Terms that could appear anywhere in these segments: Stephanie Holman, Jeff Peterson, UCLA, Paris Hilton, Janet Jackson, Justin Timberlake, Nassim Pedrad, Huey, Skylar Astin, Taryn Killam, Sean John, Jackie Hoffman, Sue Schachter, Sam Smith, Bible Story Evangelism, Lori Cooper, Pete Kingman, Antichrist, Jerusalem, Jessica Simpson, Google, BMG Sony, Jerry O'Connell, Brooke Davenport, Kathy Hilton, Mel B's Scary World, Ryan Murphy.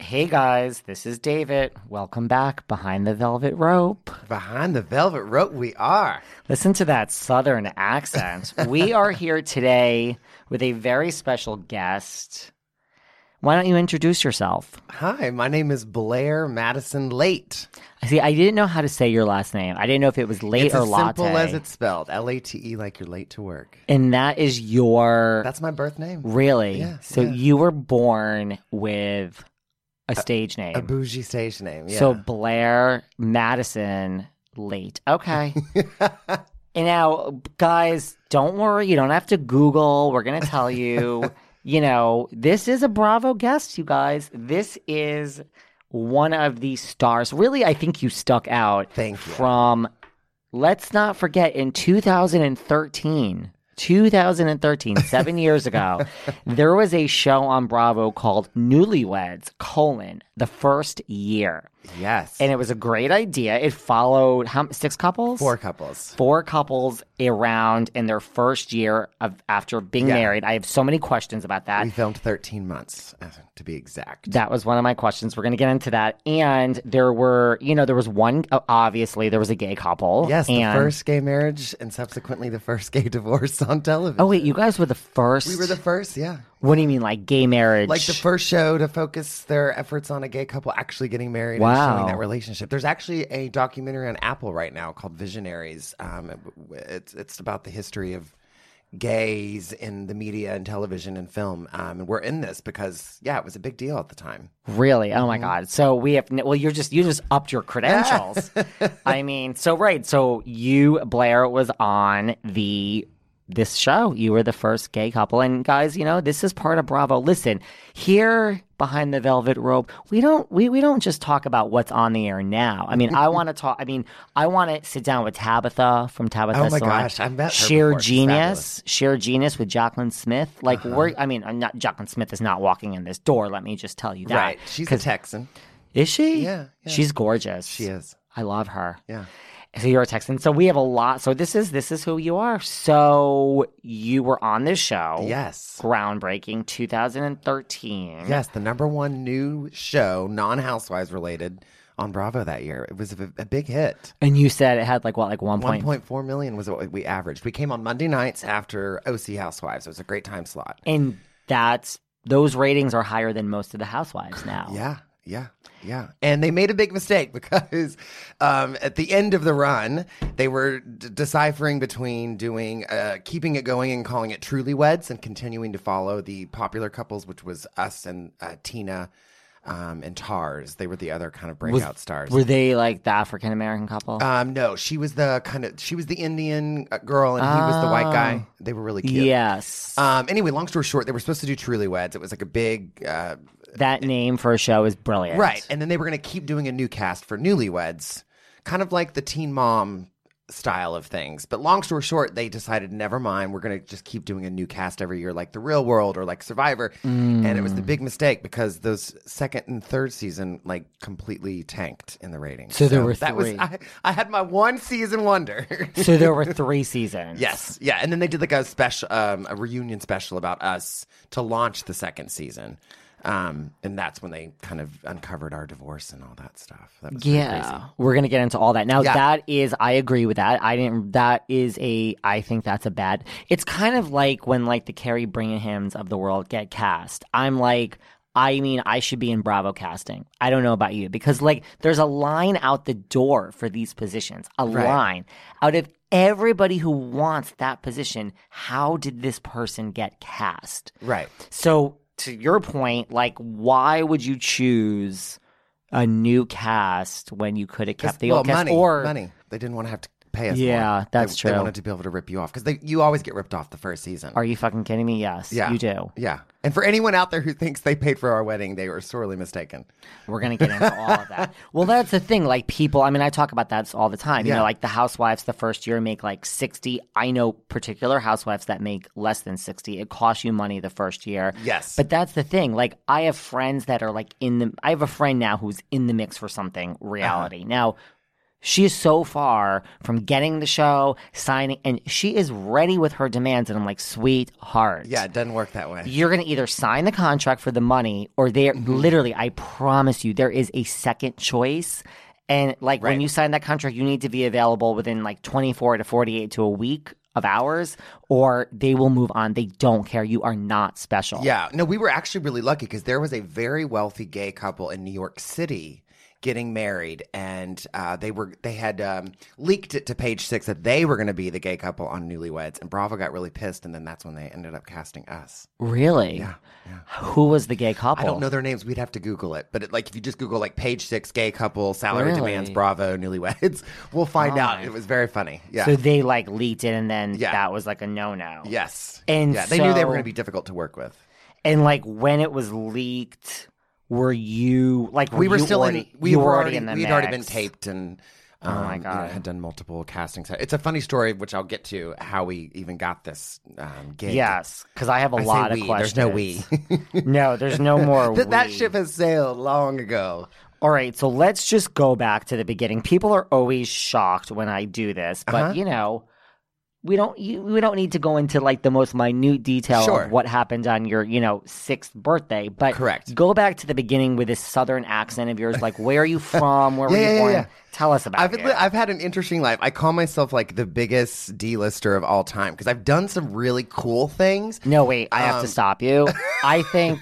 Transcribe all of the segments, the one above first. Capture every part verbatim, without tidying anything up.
Hey guys, this is David. Welcome back Behind the Velvet Rope. Behind the Velvet Rope we are. Listen to that southern accent. We are here today with a very special guest. Why don't you introduce yourself? Hi, my name is Blair Madison Late. See, I didn't know how to say your last name. I didn't know if it was late it's or latte. It's as simple as it's spelled. L A T E, like you're late to work. And that is your... That's my birth name. Really? Yeah. So yeah. You were born with... A stage name. A bougie stage name, yeah. So Blair Madison Late. Okay. And now, guys, don't worry. You don't have to Google. We're going to tell you. You know, this is a Bravo guest, you guys. This is one of the stars. Really, I think you stuck out. Thank you. From, let's not forget, in two thousand thirteen... two thousand thirteen, seven years ago, there was a show on Bravo called Newlyweds, colon, the first year. Yes. And it was a great idea. It followed how, six couples? Four couples. Four couples around in their first year of after being yeah. married. I have so many questions about that. We filmed thirteen months, to be exact. That was one of my questions. We're going to get into that. And there were, you know, there was one, obviously, there was a gay couple. Yes, and... the first gay marriage and subsequently the first gay divorce on television. Oh, wait, you guys were the first? We were the first, yeah. What do you mean, like gay marriage? Like the first show to focus their efforts on a gay couple actually getting married wow. and showing that relationship. There's actually a documentary on Apple right now called Visionaries. Um, it's it's about the history of gays in the media and television and film. Um, and we're in this because, yeah, it was a big deal at the time. Really? Oh, my mm-hmm. God. So we have, well, you're just, you just upped your credentials. I mean, so right. So you, Blair, was on the... This show, you were the first gay couple. And guys, you know, this is part of Bravo. Listen, here behind the velvet rope, we don't we, we don't just talk about what's on the air now. I mean, I want to talk. I mean, I want to sit down with Tabitha from Tabitha. Oh my Salon. Gosh, I've met her Sheer before. Genius, Sheer Genius with Jacqueline Smith. Like uh-huh. we're, I mean, I'm not, Jacqueline Smith is not walking in this door. Let me just tell you that. Right, she's a Texan. Is she? Yeah, yeah, she's gorgeous. She is. I love her. Yeah. So you're a Texan. So we have a lot. So this is this is who you are. So you were on this show. Yes. Groundbreaking, two thousand thirteen. Yes, the number one new show, non-Housewives related, on Bravo that year. It was a, a big hit. And you said it had like what, like one point four one point four million was what we averaged. We came on Monday nights after O C Housewives. It was a great time slot. And that's those ratings are higher than most of the Housewives now. Yeah. Yeah, yeah. And they made a big mistake because um, at the end of the run, they were d- deciphering between doing, uh, keeping it going and calling it Trulyweds and continuing to follow the popular couples, which was us and uh, Tina um, and Tars. They were the other kind of breakout was, stars. Were they like the African-American couple? Um, no, she was the kind of, she was the Indian girl and oh. he was the white guy. They were really cute. Yes. Um, anyway, long story short, they were supposed to do Trulyweds. It was like a big... Uh, that name for a show is brilliant. Right. And then they were going to keep doing a new cast for newlyweds, kind of like the Teen Mom style of things. But long story short, they decided, never mind, we're going to just keep doing a new cast every year, like The Real World or like Survivor. Mm. And it was the big mistake because those second and third season like completely tanked in the ratings. So, so there were that three. Was, I, I had my one season wonder. So there were three seasons. Yes. Yeah. And then they did like a special, um, a reunion special about us to launch the second season. Um, and that's when they kind of uncovered our divorce and all that stuff. That was yeah, really crazy. We're gonna get into all that now. Yeah. That is, I agree with that. I didn't. That is a. I think that's a bad. It's kind of like when like the Carrie Bringhams of the world get cast. I'm like, I mean, I should be in Bravo casting. I don't know about you because like there's a line out the door for these positions. A right. line out of everybody who wants that position. How did this person get cast? Right. So. To your point, like, why would you choose a new cast when you could have kept the well, old cast? Money, or money. They didn't want to have to pay us. Yeah, more. that's they, true. They wanted to be able to rip you off because you always get ripped off the first season. Are you fucking kidding me? Yes, yeah. you do. Yeah. And for anyone out there who thinks they paid for our wedding, they were sorely mistaken. We're going to get into all of that. Well, that's the thing. Like, people, I mean, I talk about that all the time. You yeah. know, like, the housewives the first year make, like, sixty. I know particular housewives that make less than sixty. It costs you money the first year. Yes. But that's the thing. Like, I have friends that are, like, in the – I have a friend now who's in the mix for something, reality. Uh-huh. Now – she is so far from getting the show, signing, and she is ready with her demands. And I'm like, sweetheart. Yeah, it doesn't work that way. You're going to either sign the contract for the money or they're mm-hmm. literally, I promise you, there is a second choice. And like right. when you sign that contract, you need to be available within like twenty-four to forty-eight to a week of hours or they will move on. They don't care. You are not special. Yeah. No, we were actually really lucky because there was a very wealthy gay couple in New York City getting married, and uh, they were they had um, leaked it to Page Six that they were going to be the gay couple on Newlyweds, and Bravo got really pissed, and then that's when they ended up casting us. Really? Yeah. yeah. Who was the gay couple? I don't know their names. We'd have to Google it, but it, like if you just Google like Page Six gay couple salary really? demands Bravo Newlyweds, we'll find oh out. My. It was very funny. Yeah. So they like leaked it, and then yeah. that was like a no no. Yes. And yeah, so... they knew they were going to be difficult to work with. And like when it was leaked. Were you like we were still already, in? We were already, already in the We'd mix. Already been taped, and um, oh my god, you know, had done multiple castings. It's a funny story, which I'll get to how we even got this um, gig. Yes, because I have a I lot say of we. questions. There's no we. No, there's no more. Th- we. That ship has sailed long ago. All right, so let's just go back to the beginning. People are always shocked when I do this, but uh-huh. you know. We don't you, we don't need to go into like the most minute detail sure. of what happened on your, you know, sixth birthday. But Correct. go back to the beginning with this southern accent of yours. Like, where are you from? Where yeah, were you yeah, born? Yeah. Tell us about I've, it. I've had an interesting life. I call myself like the biggest D-lister of all time because I've done some really cool things. No, wait. I um, have to stop you. I think...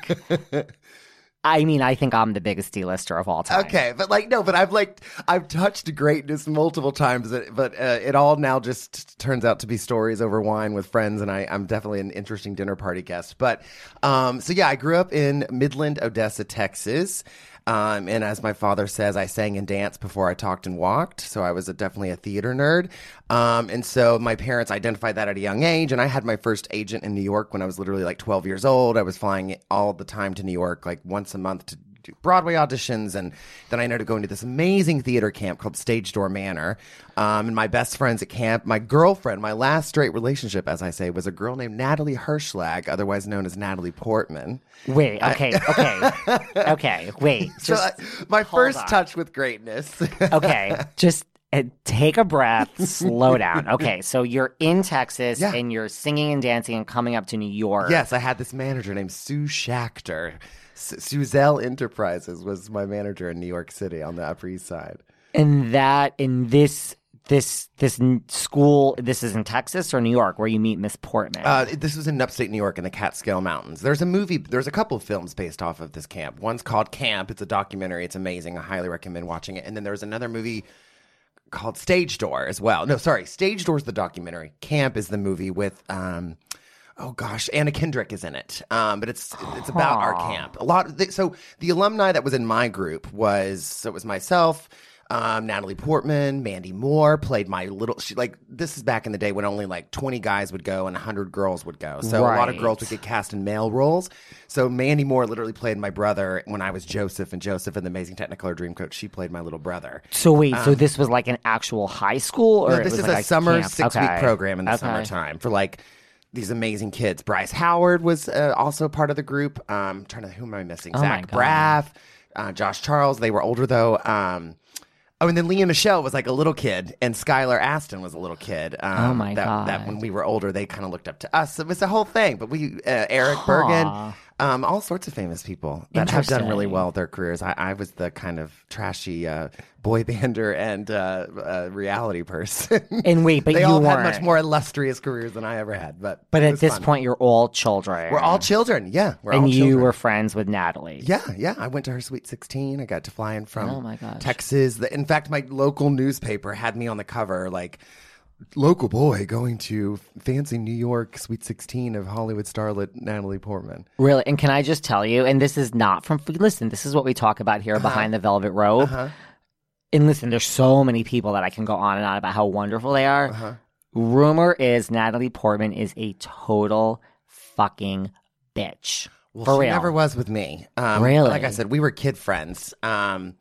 I mean, I think I'm the biggest D-lister of all time. Okay, but like, no, but I've like, I've touched greatness multiple times, but uh, it all now just turns out to be stories over wine with friends, and I, I'm definitely an interesting dinner party guest. But, um, so yeah, I grew up in Midland, Odessa, Texas. Um, and as my father says, I sang and danced before I talked and walked. So I was a, definitely a theater nerd. Um, and so my parents identified that at a young age. And I had my first agent in New York when I was literally like twelve years old. I was flying all the time to New York, like once a month to do Broadway auditions. And then I ended up going to this amazing theater camp called Stage Door Manor. Um, and my best friends at camp, my girlfriend, my last straight relationship, as I say, was a girl named Natalie Hirschlag, otherwise known as Natalie Portman. Wait, okay, I, okay, okay, wait. So I, my first on. touch with greatness. Okay, just uh, take a breath, slow down. Okay, so you're in Texas yeah. and you're singing and dancing and coming up to New York. Yes, I had this manager named Sue Schachter. S- Suzelle Enterprises was my manager in New York City on the Upper East Side. And that, in this... This this school, this is in Texas or New York where you meet Miss Portman? Uh, this was in upstate New York in the Catskill Mountains. There's a movie, there's a couple of films based off of this camp. One's called Camp. It's a documentary. It's amazing. I highly recommend watching it. And then there was another movie called Stage Door as well. No, sorry. Stage Door's the documentary. Camp is the movie with... Um, Oh gosh, Anna Kendrick is in it, um, but it's it's about Aww. our camp. A lot. Of the, so the alumni that was in my group was so it was myself, Um, Natalie Portman, Mandy Moore played my little, she, like, this is back in the day when only like twenty guys would go and one hundred girls would go. So right. a lot of girls would get cast in male roles. So Mandy Moore literally played my brother when I was Joseph, and Joseph in the Amazing Technicolor Dreamcoat, she played my little brother. So wait, um, so this was like an actual high school? Or no, this it was is like a, a summer camp. six-week okay. program in the okay. summertime for like these amazing kids. Bryce Howard was uh, also part of the group. Um, I'm trying to, who am I missing? Oh, Zach Braff, uh, Josh Charles. They were older though. Um, Oh, and then Leah Michelle was like a little kid, and Skylar Astin was a little kid. Um, oh, my that, God. That when we were older, they kind of looked up to us. It was a whole thing. But we, uh, Eric Aww. Bergen, um, all sorts of famous people that have done really well with their careers. I, I was the kind of trashy uh, boy bander and uh, uh, reality person. And wait, but they you all weren't. Had much more illustrious careers than I ever had. But but at this fun. point, you're all children. We're all children, yeah. We're and all you children. were friends with Natalie. Yeah, yeah. I went to her Sweet sixteen. I got to fly in from oh my gosh. Texas. The, in fact, my local newspaper had me on the cover, like, local boy going to fancy New York Sweet sixteen of Hollywood starlet Natalie Portman. Really? And can I just tell you, and this is not from, listen, this is what we talk about here uh-huh. behind the velvet rope. Uh-huh. And listen, there's so many people that I can go on and on about how wonderful they are. Uh-huh. Rumor is Natalie Portman is a total fucking bitch. Well, For she real. never was with me. Um, really? Like I said, we were kid friends. Um,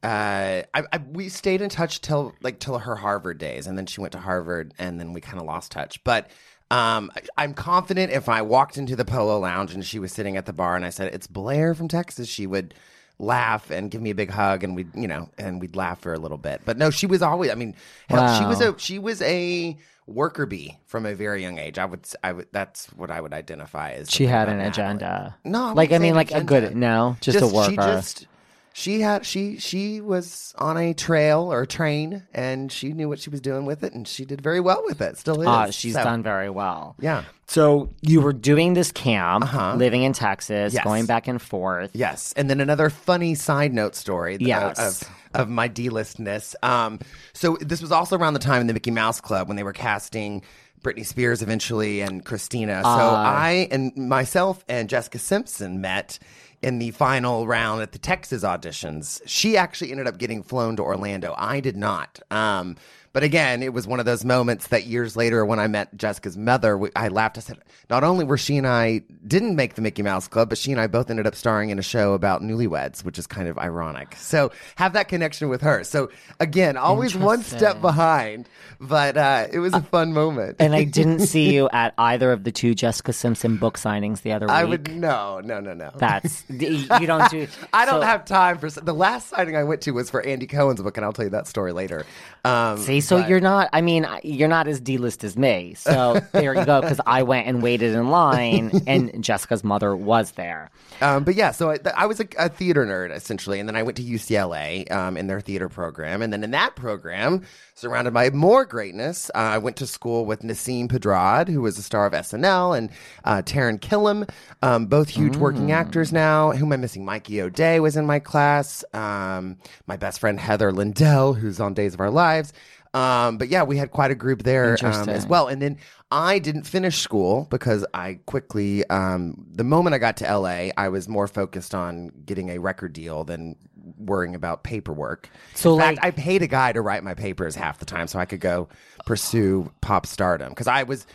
Uh, I, I we stayed in touch till like till her Harvard days, and then she went to Harvard, and then we kind of lost touch. But um, I, I'm confident if I walked into the Polo Lounge and she was sitting at the bar, and I said, "It's Blair from Texas," she would laugh and give me a big hug, and we'd you know, and we'd laugh for a little bit. But no, she was always. I mean, hell, wow. she was a she was a worker bee from a very young age. I would I would that's what I would identify as. She had an agenda. Like, no, I like I mean, like agenda. a good no, just, just a worker. She just, She had she she was on a trail or a train, and she knew what she was doing with it, and she did very well with it. Still is. Uh, she's so. done very well. Yeah. So you were doing this camp, uh-huh. living in Texas, yes. going back and forth. Yes. And then another funny side note story that, yes. uh, of, of my D-listness. Um, so this was also around the time in the Mickey Mouse Club when they were casting Britney Spears eventually and Christina. So uh, I and myself and Jessica Simpson met in the final round at the Texas auditions. She actually ended up getting flown to Orlando. I did not. Um, but again, it was one of those moments that years later when I met Jessica's mother, we, I laughed. I said, not only were she and I didn't make the Mickey Mouse Club, but she and I both ended up starring in a show about newlyweds, which is kind of ironic. So have that connection with her. So again, always one step behind, but uh, it was a fun uh, moment. And I didn't see you at either of the two Jessica Simpson book signings the other week. I would, no, no, no, no. That's, you don't do. I don't so, have time for, the last signing I went to was for Andy Cohen's book, and I'll tell you that story later. Um, see, so but. you're not, I mean, you're not as D-list as me. So there you go, because I went and waited in line, and Jessica's mother was there. Um, but yeah, so I, I was a, a theater nerd, essentially, and then I went to U C L A um, in their theater program. And then in that program, surrounded by more greatness, uh, I went to school with Nassim Pedrad, who was a star of S N L, and uh, Taryn Killam, um, both huge mm. working actors now. Who am I missing? Mikey O'Day was in my class. Um, my best friend, Heather Lindell, who's on Days of Our Lives. Um, but yeah, we had quite a group there um, as well. And then I didn't finish school because I quickly, um, the moment I got to L A, I was more focused on getting a record deal than worrying about paperwork. So, in like, fact, I paid a guy to write my papers half the time so I could go pursue pop stardom, because I was,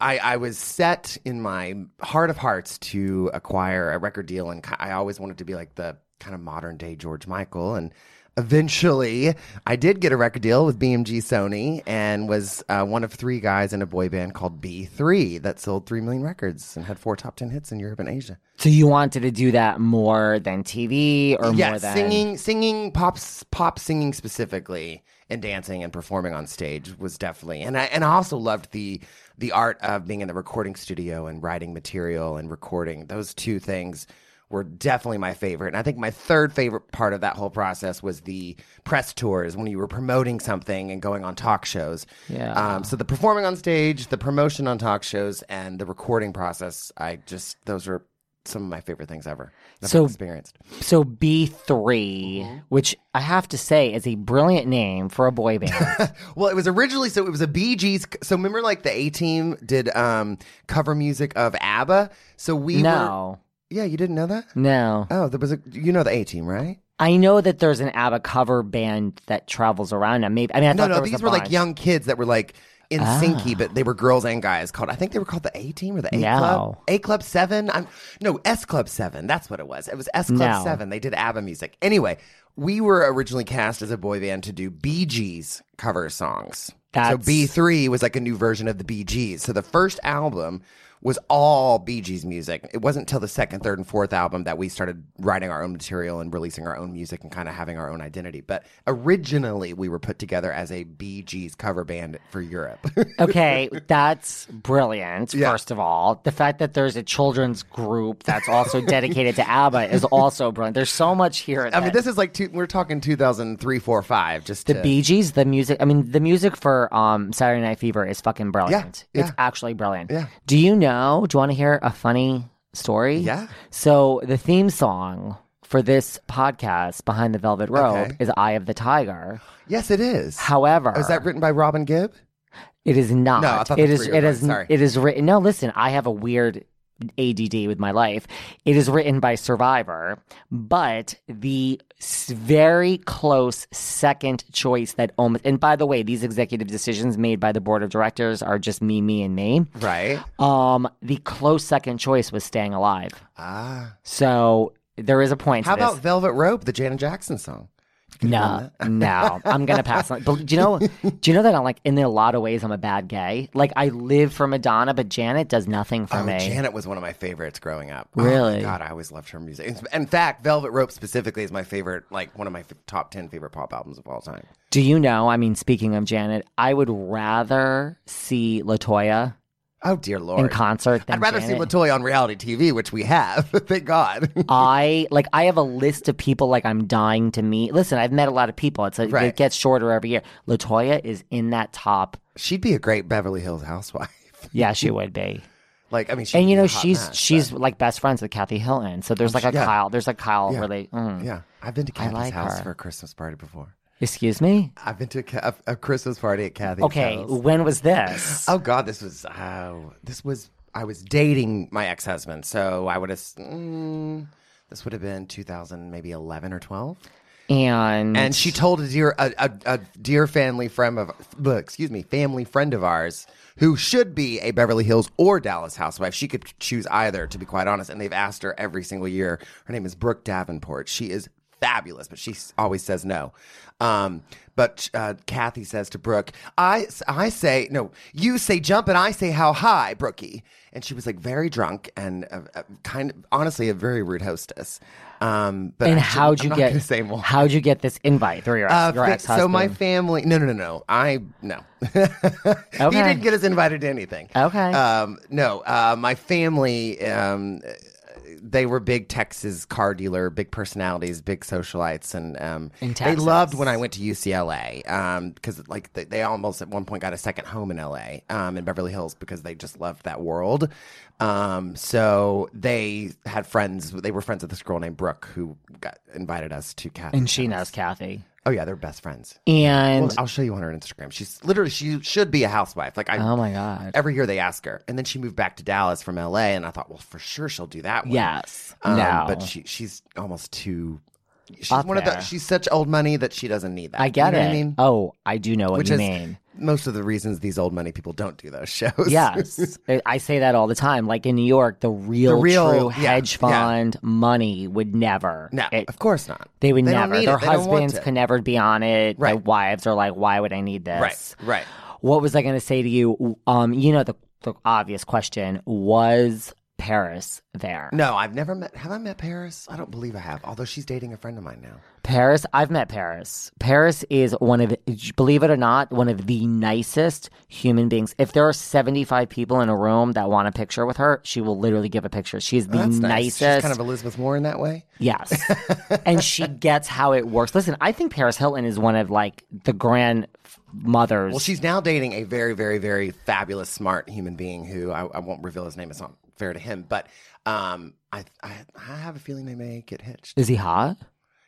I, I was set in my heart of hearts to acquire a record deal, and I always wanted to be like the kind of modern day George Michael. And eventually, I did get a record deal with B M G Sony, and was uh, one of three guys in a boy band called B three that sold three million records and had four top ten hits in Europe and Asia. So you wanted to do that more than T V, or yeah, more than singing, singing, pop, pop singing specifically, and dancing and performing on stage was definitely. And I and I also loved the the art of being in the recording studio and writing material and recording. Those two things were definitely my favorite. And I think my third favorite part of that whole process was the press tours, when you were promoting something and going on talk shows. Yeah. Um, so the performing on stage, the promotion on talk shows, and the recording process, I just, those were some of my favorite things ever that so, I've experienced. So B three, mm-hmm. which I have to say is a brilliant name for a boy band. Well, it was originally, so it was a Bee Gees. So remember, like, the A-Team did um, cover music of ABBA? So we no. were... Yeah, you didn't know that? No. Oh, there was a, you know the A-Team, right? I know that there's an ABBA cover band that travels around. I maybe I mean I no, thought no, there was these a were bunch. like young kids that were like in ah. sync, but they were girls and guys. Called I think they were called the A Team or the A no. Club. A Club seven. I'm no S-Club seven. That's what it was. It was S-Club no. seven. They did ABBA music. Anyway, we were originally cast as a boy band to do Bee Gees cover songs. That's... So B three was like a new version of the Bee Gees. So the first album was all Bee Gees music. It wasn't until the second, third, and fourth album that we started writing our own material and releasing our own music and kind of having our own identity. But originally, we were put together as a Bee Gees cover band for Europe. Okay, that's brilliant, yeah. First of all. The fact that there's a children's group that's also dedicated to ABBA is also brilliant. There's so much here. I that... mean, this is like, two, we're talking two thousand three, four, five. Just The to... Bee Gees, the music, I mean, the music for um, Saturday Night Fever is fucking brilliant. Yeah, yeah. It's actually brilliant. Yeah. Do you know? No. Do you want to hear a funny story? Yeah. So the theme song for this podcast, Behind the Velvet Rope, okay. is Eye of the Tiger. Yes, it is. However. Oh, is that written by Robin Gibb? It is not. No, I thought it was. It is, Sorry. It is written. No, listen, I have a weird A D D with my life. It is written by Survivor, but the very close second choice that almost, and by the way, these executive decisions made by the board of directors are just me, me, and me. Right. Um, the close second choice was Staying Alive. Ah. So there is a point to this. How about Velvet Rope, the Janet Jackson song? No, no, I'm gonna pass on. But do you know? Do you know that I'm like in a lot of ways I'm a bad gay. Like I live for Madonna, but Janet does nothing for oh, me. Janet was one of my favorites growing up. Really? Oh, God, I always loved her music. In fact, Velvet Rope specifically is my favorite. Like one of my f- top ten favorite pop albums of all time. Do you know? I mean, speaking of Janet, I would rather see LaToya. Oh dear Lord! In concert, I'd rather Janet. see LaToya on reality T V, which we have. Thank God. I like. I have a list of people like I'm dying to meet. Listen, I've met a lot of people. It's a, right. It gets shorter every year. LaToya is in that top. She'd be a great Beverly Hills housewife. Yeah, she would be. Like I mean, and you know she's match, she's but... like best friends with Kathy Hilton. So there's like a yeah. Kyle. There's like Kyle. Yeah. Really. Mm. Yeah, I've been to Kathy's like house her. for a Christmas party before. Excuse me? I've been to a, a Christmas party at Kathy's Okay, house. When was this? Oh, God, this was, oh, this was, I was dating my ex-husband, so I would have, mm, this would have been two thousand, maybe eleven or twelve. And? And she told a dear, a, a, a dear family friend of, look, excuse me, family friend of ours, who should be a Beverly Hills or Dallas housewife. She could choose either, to be quite honest, and they've asked her every single year. Her name is Brooke Davenport. She is fabulous, but she always says no. Um, but uh, Kathy says to Brooke, I, I say, no, you say jump and I say how high, Brookie. And she was like very drunk and uh, uh, kind of, honestly, a very rude hostess. Um, but and how'd you, get, how'd you get this invite through your, uh, your ex-husband? So my family, no, no, no, no. I, no. Okay. He didn't get us invited to anything. Okay. Um, no, uh, my family... Um, They were big Texas car dealer, big personalities, big socialites, and um, they loved when I went to U C L A because um, like they, they almost at one point got a second home in L A um, in Beverly Hills because they just loved that world. Um, so they had friends. They were friends with this girl named Brooke who got invited us to Kathy. And she knows Kathy. Oh, yeah, they're best friends. And well, I'll show you on her Instagram. She's literally, she should be a housewife. Like I, Oh, my God. Every year they ask her. And then she moved back to Dallas from L A. And I thought, well, for sure she'll do that one. Yes. Um, no. But she, she's almost too, she's Up one there. of the, she's such old money that she doesn't need that. I get you know it. What I mean? Oh, I do know what Which you is, mean. Most of the reasons these old money people don't do those shows. Yes. I say that all the time. Like in New York, the real, the real true yeah, hedge fund yeah. money would never. No, it, of course not. They would they never. Their husbands could never be on it. Right. Their wives are like, why would I need this? Right, right. What was I going to say to you? Um, you know, the, the obvious question was Paris there. No, I've never met. Have I met Paris? I don't believe I have. Although she's dating a friend of mine now. Paris, I've met Paris. Paris is one of, believe it or not, one of the nicest human beings. If there are seventy-five people in a room that want a picture with her, she will literally give a picture. She is the oh, nicest. Nice. She's kind of Elizabeth Moore in that way. Yes. And she gets how it works. Listen, I think Paris Hilton is one of like the grandmothers. Well, she's now dating a very, very, very fabulous, smart human being who I, I won't reveal his name. It's not fair to him, but um, I, I I have a feeling they may get hitched. Is he hot?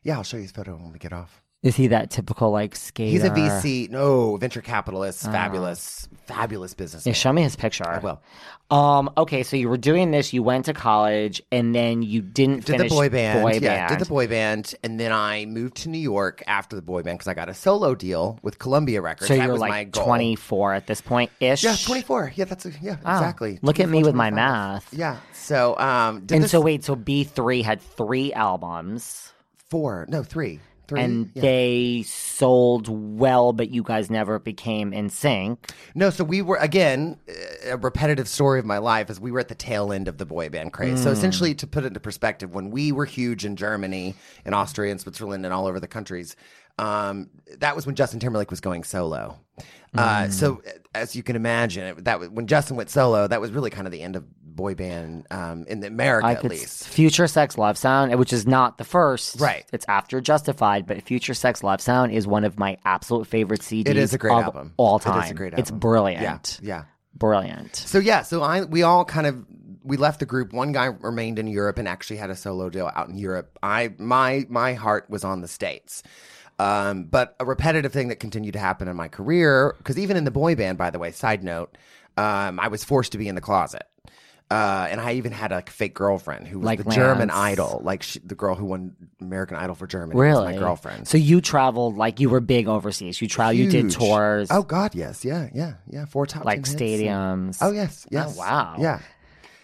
Yeah, I'll show you his photo when we get off. Is he that typical, like, skater? He's a V C. No, venture capitalist. Oh. Fabulous. Fabulous businessman. Yeah, show me his picture. I will. Um, okay, so you were doing this. You went to college, and then you didn't did finish the boy band. boy band. Yeah, did the boy band, and then I moved to New York after the boy band because I got a solo deal with Columbia Records. So that you're was like my goal. twenty-four at this point-ish? Yeah, twenty-four. Yeah, that's a, yeah, oh, exactly. Look at me with my math. Yeah. So um, did And this... so wait, so B three had three albums. Four. No, three. Three, and yeah. they sold well, but you guys never became in sync. No, so we were, again, a repetitive story of my life is we were at the tail end of the boy band craze. Mm. So essentially, to put it into perspective, when we were huge in Germany, in Austria, in Switzerland, and all over the countries, um, that was when Justin Timberlake was going solo. Mm. Uh, so as you can imagine, it, that was, when Justin went solo, that was really kind of the end of boy band um, in America, I at could, least. Future Sex Love Sound, which is not the first. Right. It's after Justified, but Future Sex Love Sound is one of my absolute favorite C Ds. It is a great of album. All time. It is a great album. It's brilliant. Yeah. yeah. Brilliant. So, yeah. So, I we all kind of, we left the group. One guy remained in Europe and actually had a solo deal out in Europe. I My, my heart was on the States. Um, but a repetitive thing that continued to happen in my career, because even in the boy band, by the way, side note, um, I was forced to be in the closet. Uh, and I even had a fake girlfriend who was like the Lance. German Idol, like she, the girl who won American Idol for Germany. Really? Was my girlfriend. So you traveled, like you were big overseas. You traveled, Huge. you did tours. Oh, God, yes. Yeah, yeah, yeah. Four top Like ten stadiums. Hits. Oh, yes, yes. Oh, wow. Yeah.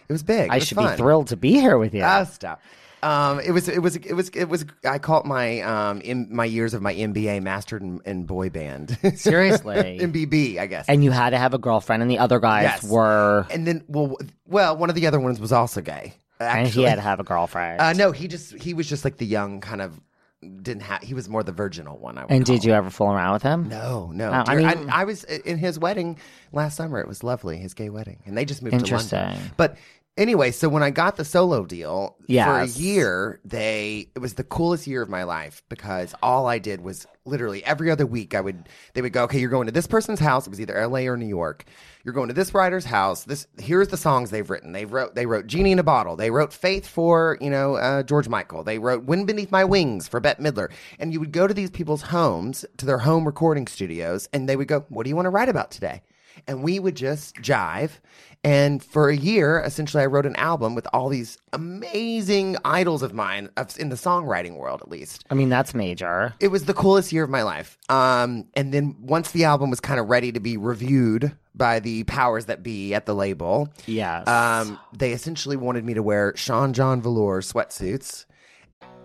It was big. I it was should fun. be thrilled to be here with you. Ah, stop. Um, it was, it was, it was, it was, I called my, um, in my years of my M B A mastered in, in boy band. Seriously. M B B, I guess. And you had to have a girlfriend and the other guys yes. were. And then, well, well, one of the other ones was also gay. Actually. And he had to have a girlfriend. Uh, no, he just, he was just like the young kind of. Didn't have. He was more the virginal one. I would and did him. you ever fool around with him? No, no. Oh, I mean, I, I was in his wedding last summer. It was lovely, his gay wedding, and they just moved to London. But anyway, so when I got the solo deal yes. for a year, they it was the coolest year of my life because all I did was literally every other week I would they would go, okay, you're going to this person's house. It was either L A or New York. You're going to this writer's house. This here's the songs they've written. They wrote they wrote Genie in a Bottle. They wrote Faith for you know uh, George Michael. They wrote Wind Beneath My Wings for Bette Midler. And you would go to these people's homes, to their home recording studios, and they would go, what do you want to write about today? And we would just jive. And for a year, essentially, I wrote an album with all these amazing idols of mine, of, in the songwriting world, at least. I mean, that's major. It was the coolest year of my life. Um, and then once the album was kind of ready to be reviewed by the powers that be at the label, yes. um, they essentially wanted me to wear Sean John Velour sweatsuits.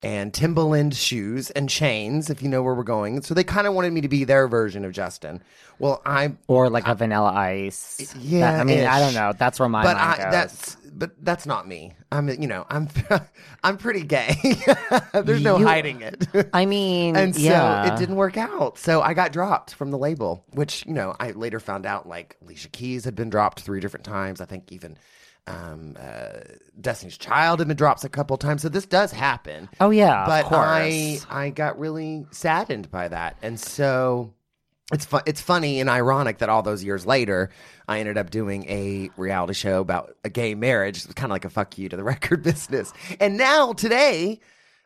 And Timberland shoes and chains, if you know where we're going. So they kind of wanted me to be their version of Justin. Well, I or like I, a Vanilla Ice. Yeah, that, I mean, ish. I don't know. That's where my but mind I, goes. That's but that's not me. I'm, you know, I'm I'm pretty gay. There's no you, hiding it. I mean, and so yeah. it didn't work out. So I got dropped from the label, which you know I later found out like Alicia Keys had been dropped three different times. I think even. Um, uh, Destiny's Child had been dropped a couple times, so this does happen. Oh yeah, but of course. I I got really saddened by that, and so it's fu- it's funny and ironic that all those years later, I ended up doing a reality show about a gay marriage. It was kind of like a fuck you to the record business. And now today,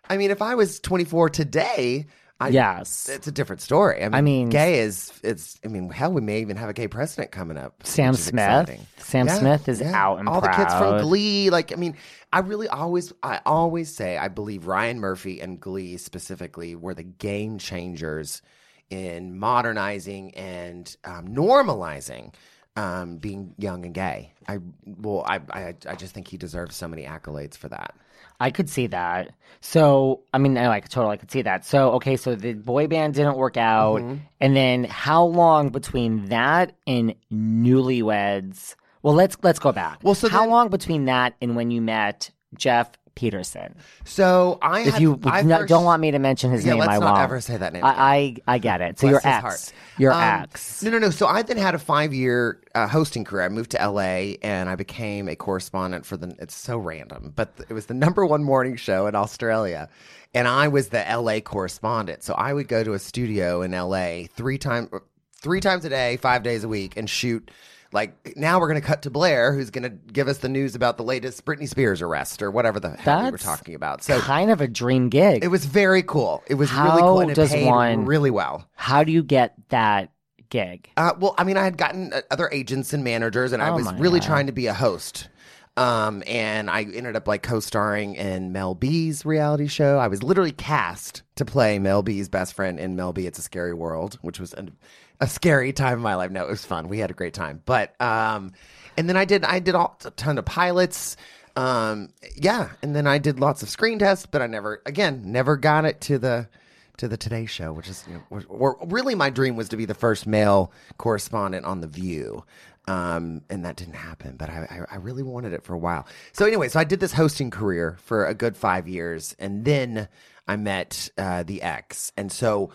I mean, if I was twenty-four today. I, yes. It's a different story. I mean, I mean, gay is, it's, I mean, hell, we may even have a gay president coming up. Sam Smith. Exciting. Sam yeah, Smith is yeah. out and all proud. The kids from Glee. Like, I mean, I really always, I always say, I believe Ryan Murphy and Glee specifically were the game changers in modernizing and um, normalizing um, being young and gay. I, well, I, I, I just think he deserves so many accolades for that. I could see that. So, I mean, I like, totally could see that. So, okay, so the boy band didn't work out. Mm-hmm. And then how long between that and Newlyweds? Well, let's let's go back. Well, so How then, long between that and when you met Jeff Peterson. So I if had, you I no, first, don't want me to mention his yeah, name, I won't. Let's not ever say that name. I I, I get it. So Bless your ex, heart. your um, ex. No, no, no. So I then had a five-year uh, hosting career. I moved to L A and I became a correspondent for the. It's so random, but th- it was the number one morning show in Australia, and I was the L A correspondent. So I would go to a studio in L A three times, three times a day, five days a week, and shoot. Like, now we're going to cut to Blair, who's going to give us the news about the latest Britney Spears arrest or whatever the That's hell we were talking about. So kind of a dream gig. It was very cool. It was how really cool and it does paid one, really well. How do you get that gig? Uh, well, I mean, I had gotten other agents and managers, and oh I was really God. trying to be a host. Um, and I ended up, like, co-starring in Mel B's reality show. I was literally cast to play Mel B's best friend in Mel B, It's a Scary World, which was... An, A scary time in my life. No, it was fun. We had a great time. But um, and then I did I did all, a ton of pilots. Um, yeah, and then I did lots of screen tests, but I never again never got it to the to the Today Show, which is you know, or, or really my dream was to be the first male correspondent on The View, um, and that didn't happen. But I, I I really wanted it for a while. So anyway, so I did this hosting career for a good five years, and then I met uh, the ex, and so.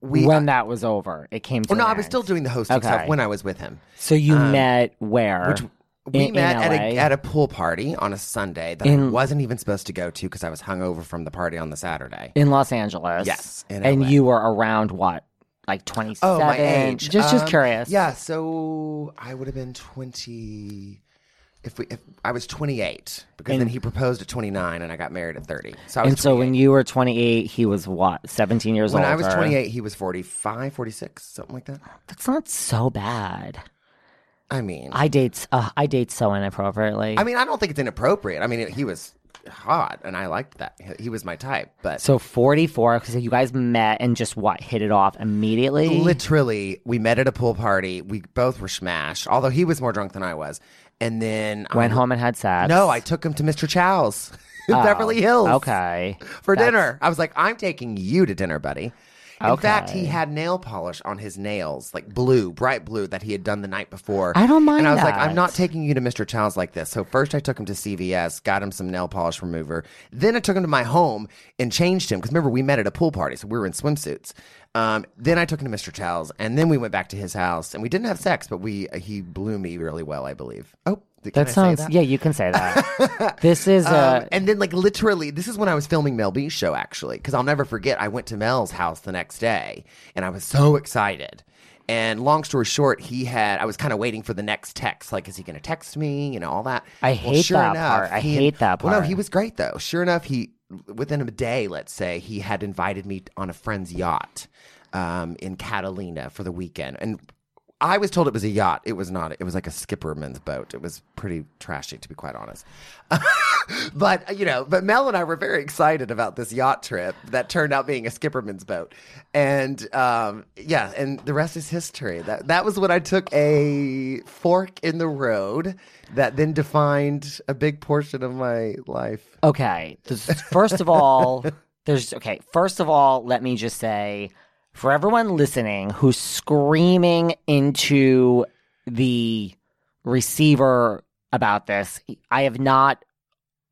We, when that was over, it came to well, no, I was still doing the hosting okay. stuff when I was with him. So you um, met where? Which we in, met in at, a, at a pool party on a Sunday that in, I wasn't even supposed to go to because I was hungover from the party on the Saturday. In Los Angeles. Yes. And you were around what? Like twenty-seven? Oh, my age. Just, um, just curious. Yeah, so I would have been twenty... If we, if I was twenty-eight, because and, then he proposed at twenty-nine, and I got married at thirty. So I was and so when you were twenty-eight, he was what, seventeen years old? When older. I was twenty-eight, he was forty-five, forty-six, something like that. That's not so bad. I mean, I date, uh, I date so inappropriately. I mean, I don't think it's inappropriate. I mean, it, he was hot, and I liked that. He was my type, but so forty-four. Because you guys met and just what hit it off immediately. Literally, we met at a pool party. We both were smashed, although he was more drunk than I was. And then went I, home and had sex. No, I took him to Mister Chow's in oh, Beverly Hills. Okay, for That's... dinner. I was like, "I'm taking you to dinner, buddy." In okay. fact, he had nail polish on his nails, like blue, bright blue, that he had done the night before. I don't mind. And I was that. like, "I'm not taking you to Mister Chow's like this." So first, I took him to C V S, got him some nail polish remover. Then I took him to my home and changed him because remember we met at a pool party, so we were in swimsuits. Um, then I took him to Mister Chow's, and then we went back to his house, and we didn't have sex, but we uh, he blew me really well, I believe. Oh, th- can that I sounds say that? Yeah, you can say that. This is um, a... and then like literally, this is when I was filming Mel B's show actually, because I'll never forget. I went to Mel's house the next day, and I was so excited. And long story short, he had. I was kind of waiting for the next text. Like, is he going to text me? You know, all that. I hate well, sure that enough, part. I he, hate that part. Well, no, he was great though. Sure enough, he. Within a day, let's say, he had invited me on a friend's yacht um, in Catalina for the weekend. And I was told it was a yacht. It was not. It was like a skipperman's boat. It was pretty trashy, to be quite honest. But, you know, but Mel and I were very excited about this yacht trip that turned out being a skipperman's boat. And, um, yeah, and the rest is history. That that was when I took a fork in the road that then defined a big portion of my life. Okay. First of all, there's – okay. First of all, let me just say for everyone listening who's screaming into the receiver about this, I have not –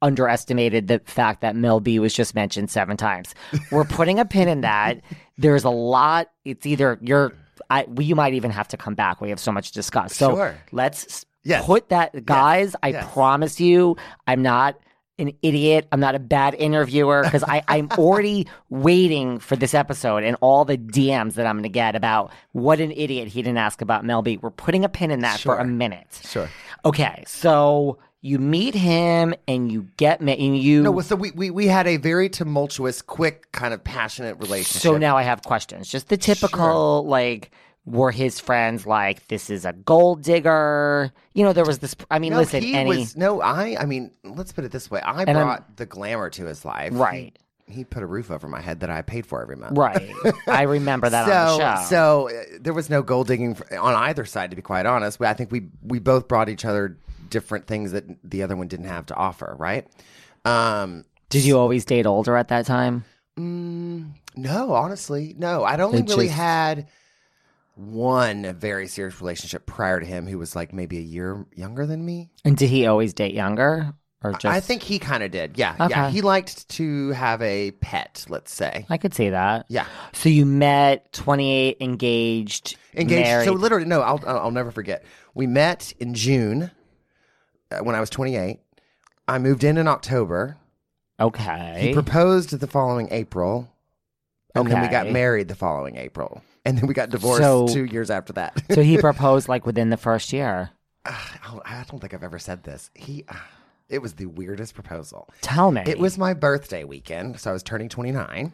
underestimated the fact that Mel B was just mentioned seven times. We're putting a pin in that. There's a lot. It's either you're, I, we, you might even have to come back. We have so much to discuss. So sure. let's yes. put that, guys. Yes. I yes. promise you, I'm not an idiot. I'm not a bad interviewer because I'm already waiting for this episode and all the D Ms that I'm going to get about what an idiot he didn't ask about Mel B. We're putting a pin in that sure. for a minute. Sure. Okay. So. You meet him and you get met and you. No, so we, we we had a very tumultuous, quick, kind of passionate relationship. So now I have questions. Just the typical, sure. like, were his friends like, this is a gold digger? You know, there was this. I mean, no, listen, he any. Was, no, I, I mean, let's put it this way. I and brought I'm, the glamour to his life. Right. He, he put a roof over my head that I paid for every month. Right. I remember that so, on the show. So uh, there was no gold digging for, on either side, to be quite honest. I think we we both brought each other different things that the other one didn't have to offer, right? Um, Did you always date older at that time? Mm, no, honestly, no. I'd only just... really had one very serious relationship prior to him who was like maybe a year younger than me. And did he always date younger? or just... I think he kind of did. Yeah. Okay. Yeah. He liked to have a pet, let's say. I could see that. Yeah. So you met twenty-eight, engaged, engaged. Married. So literally, no, I'll, I'll never forget. We met in June uh, when I was twenty-eight. I moved in in October. Okay. He proposed the following April. And okay. then we got married the following April. And then we got divorced so, two years after that. So he proposed like within the first year. Uh, I don't think I've ever said this. He, uh, it was the weirdest proposal. Tell me. It was my birthday weekend. So I was turning twenty-nine.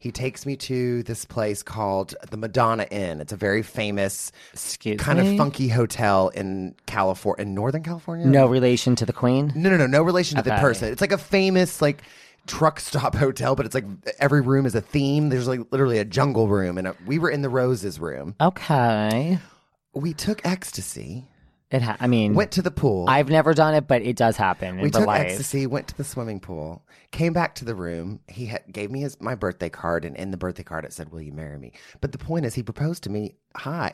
He takes me to this place called the Madonna Inn. It's a very famous, Excuse kind me? of funky hotel in California, in Northern California. No relation to the Queen? No, no, no. No relation to okay. the person. It's like a famous, like... truck stop hotel, but it's like every room is a theme. There's like literally a jungle room, and a, we were in the roses room. Okay. We took ecstasy. It ha- I mean, went to the pool. I've never done it, but it does happen. We in took life. ecstasy, went to the swimming pool, came back to the room. He ha- gave me his my birthday card, and in the birthday card it said, "Will you marry me?" But the point is, he proposed to me. Hi.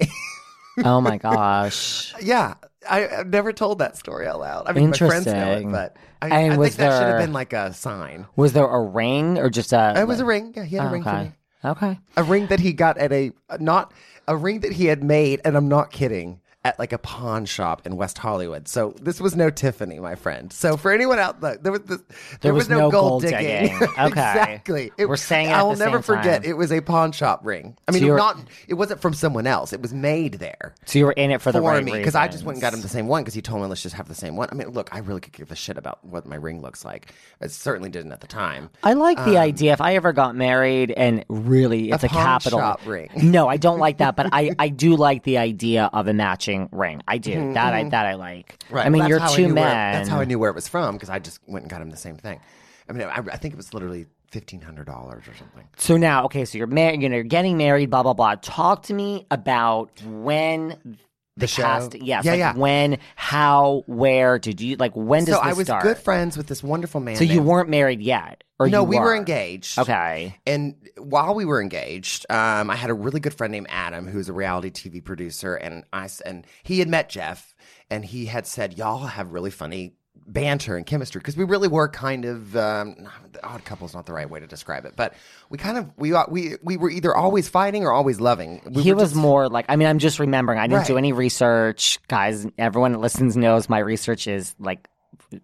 Oh my gosh. Yeah, I, I've never told that story out loud. I mean, my friends know it, but I, I think there, that should have been like a sign. Was there a ring or just a... It like, was a ring. Yeah, he had oh, a ring okay. for me. Okay. A ring that he got at a... not a ring that he had made, and I'm not kidding, at like a pawn shop in West Hollywood. So this was no Tiffany, my friend. So for anyone out there, there was, this, there there was, was no, no gold, gold digging. digging. Okay. Exactly. It, We're saying it I will never forget. Time. It was a pawn shop ring. I mean, so not it wasn't from someone else. It was made there. So you were in it for, for the right me, reasons. Because I just went and got him the same one because he told me, let's just have the same one. I mean, look, I really could give a shit about what my ring looks like. I certainly didn't at the time. I like um, the idea. If I ever got married and really it's a, a pawn capital shop ring. No, I don't like that. But I, I do like the idea of a matching ring. I do. Mm-hmm. That I that I like. Right. I mean, well, you're two men. Where, that's how I knew where it was from because I just went and got him the same thing. I mean, I, I think it was literally fifteen hundred dollars or something. So now, okay, so you're married, you know, you're getting married, blah, blah, blah. Talk to me about when the, the show. Cast, yes. Yeah, like yeah. When, how, where, did you, like, when does so this start? So I was good friends with this wonderful man. So named... you weren't married yet? Or no, you we were. were engaged. Okay. And while we were engaged, um, I had a really good friend named Adam, who's a reality T V producer, and I and he had met Jeff, and he had said, "Y'all have really funny banter and chemistry," because we really were kind of um, odd couple's not the right way to describe it, but we kind of we we we were either always fighting or always loving. We he was just, more like I mean I'm just remembering I didn't right. do any research, guys. Everyone that listens knows my research is like.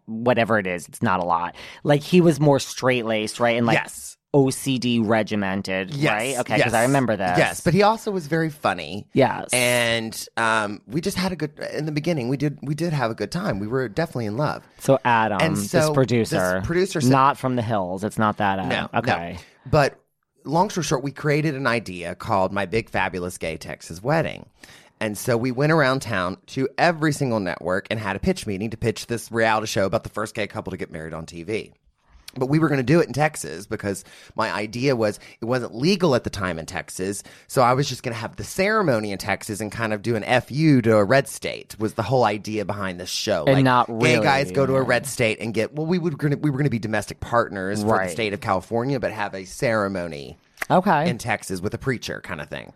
Whatever it is, it's not a lot. Like he was more straight-laced, right? And like yes. O C D regimented, yes. right? Okay, because yes. I remember this. Yes, but he also was very funny. Yes, and um, we just had a good. In the beginning, we did we did have a good time. We were definitely in love. So Adam, and so this producer, this producer, said, not from the hills. It's not that Adam. No, okay, no. But long story short, we created an idea called "My Big Fabulous Gay Texas Wedding." And so we went around town to every single network and had a pitch meeting to pitch this reality show about the first gay couple to get married on T V. But we were going to do it in Texas because my idea was it wasn't legal at the time in Texas. So I was just going to have the ceremony in Texas and kind of do an F U to a red state was the whole idea behind this show. And like, not really. Gay guys go to a red state and get – well, we, would, we were going to be domestic partners right. for the state of California but have a ceremony okay. in Texas with a preacher kind of thing.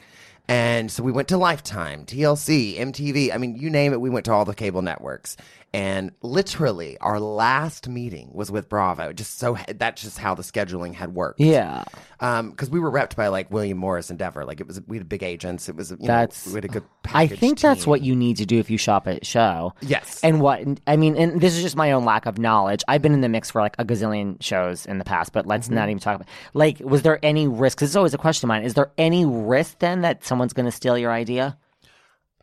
And so we went to Lifetime, T L C, M T V. I mean, you name it. We went to all the cable networks. And literally our last meeting was with Bravo. Just so that's just how the scheduling had worked. Yeah. Um, because we were repped by like William Morris Endeavor. Like it was, we had big agents. It was, you that's, know, we had a good package I think team. That's what you need to do if you shop at show. Yes. And what, I mean, and this is just my own lack of knowledge. I've been in the mix for like a gazillion shows in the past, but let's mm-hmm. not even talk about, like, was there any risk? Because it's always a question of mine. Is there any risk then that someone's going to steal your idea?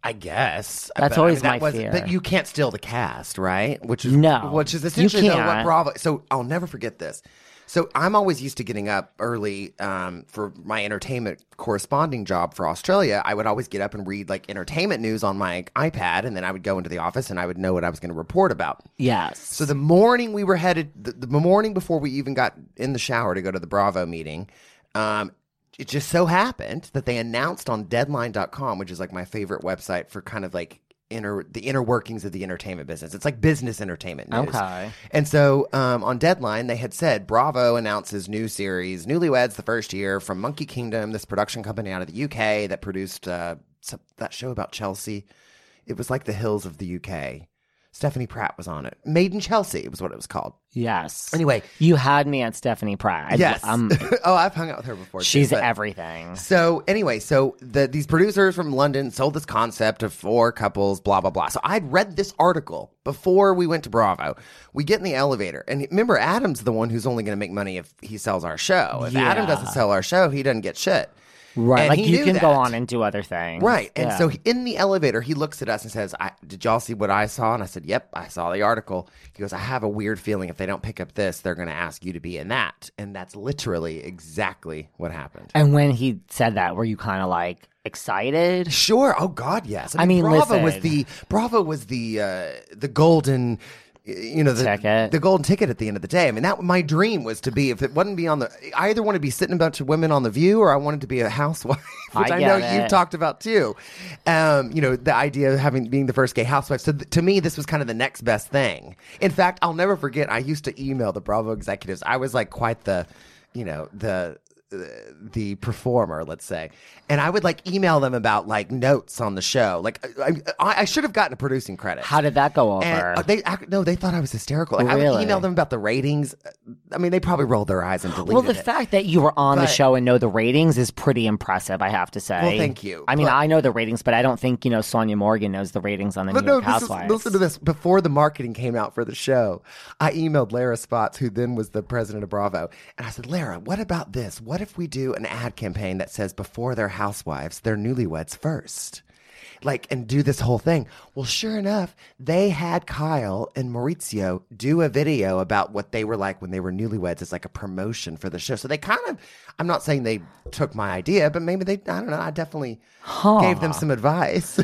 I guess that's but, always I mean, that my was, fear. But you can't steal the cast, right? Which is no, which is essentially though, what Bravo. So I'll never forget this. So I'm always used to getting up early um, for my entertainment corresponding job for Australia. I would always get up and read like entertainment news on my iPad, and then I would go into the office and I would know what I was going to report about. Yes. So the morning we were headed, the, the morning before we even got in the shower to go to the Bravo meeting. Um, It just so happened that they announced on Deadline dot com, which is like my favorite website for kind of like inner the inner workings of the entertainment business. It's like business entertainment news. Okay. And so um, on Deadline, they had said, Bravo announces new series, Newlyweds, the first year, from Monkey Kingdom, this production company out of the U K that produced uh, some, that show about Chelsea. It was like the hills of the U K. Stephanie Pratt was on it. Made in Chelsea was what it was called. Yes. Anyway. You had me at Stephanie Pratt. I, yes. Um, oh, I've hung out with her before. She's too, everything. So anyway, so the, these producers from London sold this concept of four couples, blah, blah, blah. So I'd read this article before we went to Bravo. We get in the elevator. And remember, Adam's the one who's only going to make money if he sells our show. If yeah. Adam doesn't sell our show, he doesn't get shit. Right, and like you can that. go on and do other things. Right, and yeah. so in the elevator, he looks at us and says, I, did y'all see what I saw? And I said, yep, I saw the article. He goes, I have a weird feeling if they don't pick up this, they're going to ask you to be in that. And that's literally exactly what happened. And when he said that, were you kind of like excited? Sure. Oh, God, yes. I mean, I mean Bravo, was the, Bravo was the uh, the golden... You know, the, ticket. the golden ticket at the end of the day. I mean, that my dream was to be, if it wouldn't be on the, I either want to be sitting a bunch of women on The View or I wanted to be a housewife, which I, I know it. you talked about too. Um, you know, the idea of having being the first gay housewife. So th- to me, this was kind of the next best thing. In fact, I'll never forget, I used to email the Bravo executives. I was like quite the, you know, the... the performer, let's say, and I would like email them about like notes on the show. Like I, I, I should have gotten a producing credit. How did that go over? And, uh, they I, no, they thought I was hysterical. Like, really? I would email them about the ratings. I mean, they probably rolled their eyes and deleted it. Well, the it. fact that you were on but, the show and know the ratings is pretty impressive, I have to say. Well, thank you. I mean, but, I know the ratings, but I don't think you know Sonia Morgan knows the ratings on the New no, York Housewives. Is, listen to this. Before the marketing came out for the show, I emailed Lara Spotts, who then was the president of Bravo, and I said, Lara, what about this? What What if we do an ad campaign that says before they're housewives, they're newlyweds first? Like, and do this whole thing. Well, sure enough, they had Kyle and Maurizio do a video about what they were like when they were newlyweds as like a promotion for the show. So they kind of, I'm not saying they took my idea, but maybe they, I don't know, I definitely huh. gave them some advice.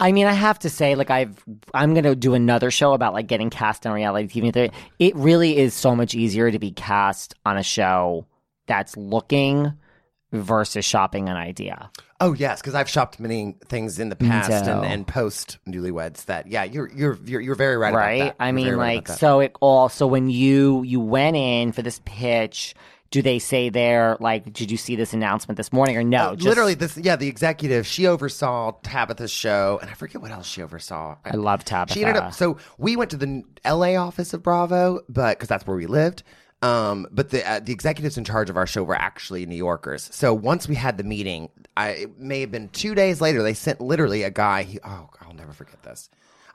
I mean, I have to say, like, I've, I'm going to do another show about like getting cast on reality T V. It really is so much easier to be cast on a show that's looking versus shopping an idea. Oh yes, because I've shopped many things in the past no. and, and post newlyweds. That yeah, you're you're you're, you're very right, right. About that. I you're mean, like right so it all. So when you you went in for this pitch, do they say there like, did you see this announcement this morning or no? Uh, just... Literally, this yeah, the executive she oversaw Tabitha's show, and I forget what else she oversaw. I, I love Tabitha. She ended up so we went to the L A office of Bravo, but because that's where we lived. Um, but the uh, the executives in charge of our show were actually New Yorkers. So once we had the meeting, I, it may have been two days later, they sent literally a guy. He, oh, I'll never forget this.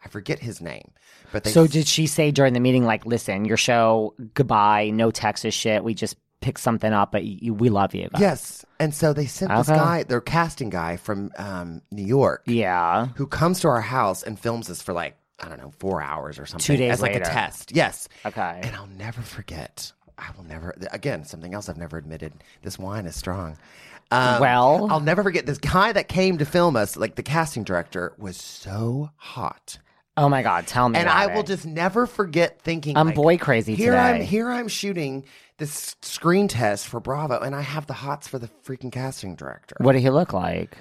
I forget his name. But they, so did she say during the meeting, like, listen, your show, goodbye, no Texas shit. We just pick something up, but you, we love you guys. Yes. And so they sent okay. this guy, their casting guy from um, New York. Yeah. Who comes to our house and films us for like, I don't know, four hours or something. Two days as like later. a test. Yes. Okay. And I'll never forget. I will never, again, something else I've never admitted. This wine is strong. Um, well. I'll never forget this guy that came to film us, like the casting director, was so hot. Oh, my God. Tell me And about I it. will just never forget thinking. I'm like, boy crazy here today. I'm, here I'm shooting this screen test for Bravo, and I have the hots for the freaking casting director. What did he look like?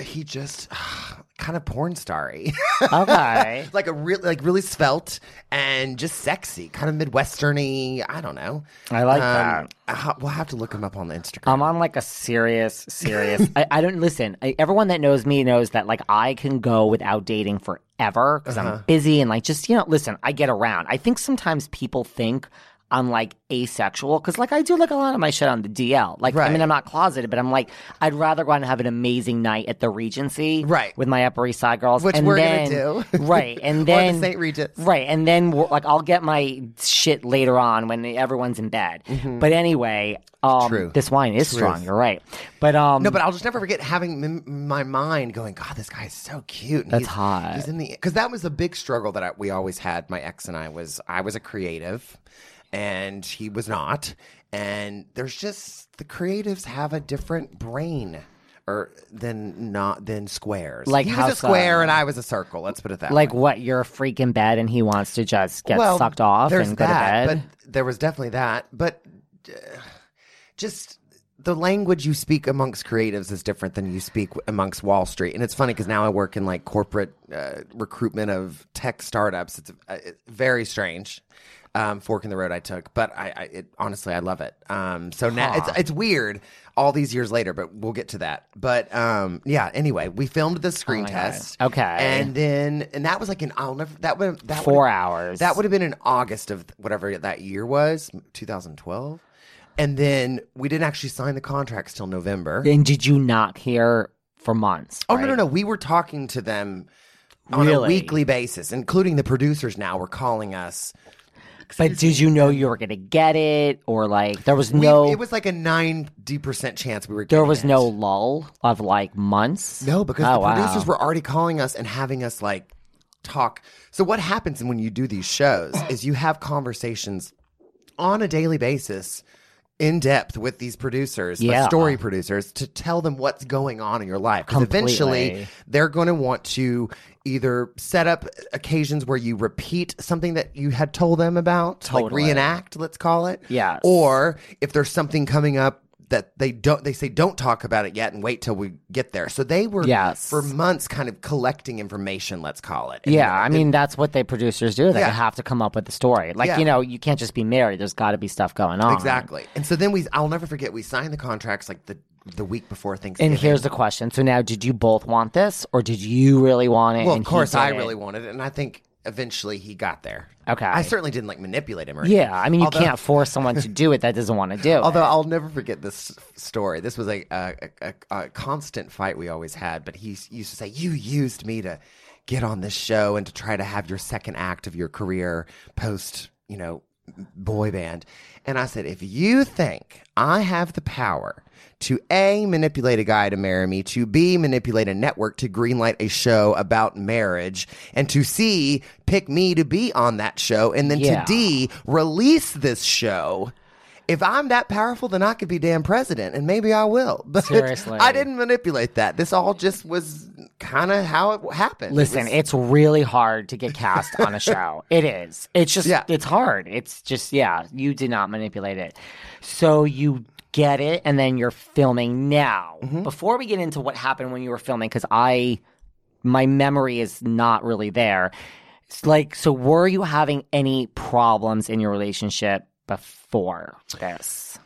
He just uh, kind of porn starry, okay, like a real, like really svelte and just sexy, kind of midwesterny. I don't know. I like um, that. I, we'll have to look him up on the Instagram. I'm on like a serious, serious. I, I don't listen. I, everyone that knows me knows that like I can go without dating forever because uh-huh. I'm busy and like just you know. Listen, I get around. I think sometimes people think I'm like asexual because like I do like a lot of my shit on the D L. Like right. I mean I'm not closeted, but I'm like I'd rather go out and have an amazing night at the Regency, right, with my Upper East Side girls, which and we're then, gonna do, right, and then the Saint Regis, right, and then we're, like I'll get my shit later on when everyone's in bed. Mm-hmm. But anyway, um, True. this wine is Truth. strong. You're right, but um, no, but I'll just never forget having m- my mind going, God, this guy is so cute. And that's he's, hot. He's in the because that was a big struggle that I, we always had. My ex and I was I was a creative. And he was not. And there's just the creatives have a different brain or than not than squares. Like he was a square so? and I was a circle. Let's put it that like way. Like what? You're a freak in bed and he wants to just get well, sucked off and go that, to bed. But there was definitely that. But uh, just the language you speak amongst creatives is different than you speak amongst Wall Street. And it's funny because now I work in like corporate uh, recruitment of tech startups. It's, uh, it's very strange. um, fork in the road I took. But I, I it, honestly, I love it. Um, so huh. now it's it's weird all these years later, but we'll get to that. But um, yeah, anyway, we filmed the screen oh test. God. Okay, and then and that was like an I'll never that would that four hours. That would have been in August of whatever that year was, twenty twelve. And then we didn't actually sign the contracts till November. And did you not hear for months? Oh, right? no, no, no. We were talking to them on really? a weekly basis, including the producers now were calling us. But did you know you were going to get it? Or like there was no... We, it was like a ninety percent chance we were getting it. There was it. no lull of like months? No, because oh, the producers wow. were already calling us and having us like talk. So what happens when you do these shows is you have conversations on a daily basis in depth with these producers, yeah. story producers, to tell them what's going on in your life. Because eventually they're going to want to either set up occasions where you repeat something that you had told them about, totally. like reenact, let's call it. Yes. Or if there's something coming up that they don't, they say don't talk about it yet and wait till we get there. So they were yes. for months kind of collecting information, let's call it. And yeah, it, I mean, it, that's what they producers do. They yeah. have to come up with the story. Like, yeah. you know, you can't just be married. There's got to be stuff going on. Exactly. And so then we, I'll never forget, we signed the contracts like the the week before Thanksgiving. And here's the question. So now, did you both want this or did you really want it? Well, of course I really wanted it. And I think eventually he got there. Okay. I certainly didn't like manipulate him or anything. Yeah, I mean, you although, can't force someone to do it that doesn't want to do it. Although I'll never forget this story. This was a a, a a constant fight we always had, but he used to say, you used me to get on this show and to try to have your second act of your career post, you know, boy band. And I said, if you think I have the power to A, manipulate a guy to marry me, to B, manipulate a network to greenlight a show about marriage, and to C, pick me to be on that show, and then yeah. to D, release this show. If I'm that powerful, then I could be damn president, and maybe I will. But seriously. I didn't manipulate that. This all just was kind of how it happened. Listen, it was... it's really hard to get cast on a show. It is. It's just, yeah. it's hard. It's just, yeah, you did not manipulate it. So you... get it, and then you're filming now. Mm-hmm. Before we get into what happened when you were filming, because I, my memory is not really there. It's like, so were you having any problems in your relationship before this?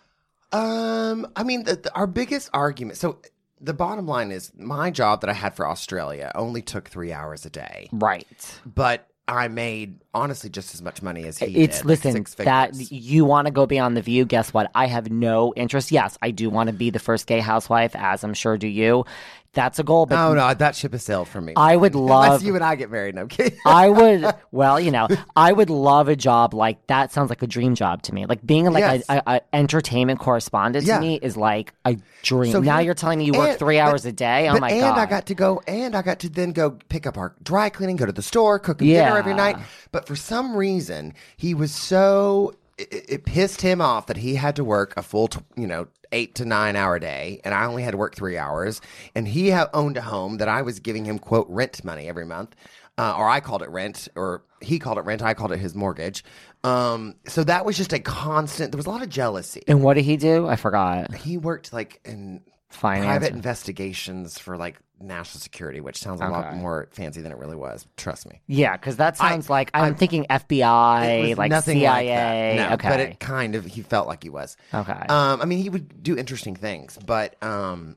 Um, I mean, the, the, our biggest argument. So the bottom line is, my job that I had for Australia only took three hours a day. Right, but. I made, honestly, just as much money as he it's, did. Listen, Six that you want to go beyond The View, guess what? I have no interest. Yes, I do want to be the first gay housewife, as I'm sure do you. That's a goal. But oh, no, that ship has sailed for me. I would love... Unless you and I get married, no, I'm kidding. I would... Well, you know, I would love a job like... That sounds like a dream job to me. Like, being like yes. a, a, a entertainment correspondent yeah. to me is like a dream. So now he, you're telling me you and, work three hours but, a day? Oh, but, my and God. And I got to go... And I got to then go pick up our dry cleaning, go to the store, cook yeah. dinner every night. But for some reason, he was so... It, it pissed him off that he had to work a full, you know, eight to nine hour day, and I only had to work three hours. And he ha- owned a home that I was giving him, quote, rent money every month. Uh, or I called it rent, or he called it rent, I called it his mortgage. Um, so that was just a constant, there was a lot of jealousy. And what did he do? I forgot. He worked like in finance. Private investigations for like national security, which sounds a okay. lot more fancy than it really was. Trust me. Yeah, because that sounds I, like I'm, I'm thinking F B I, like C I A. Like no, okay, but it kind of he felt like he was. Okay. Um, I mean, he would do interesting things, but um,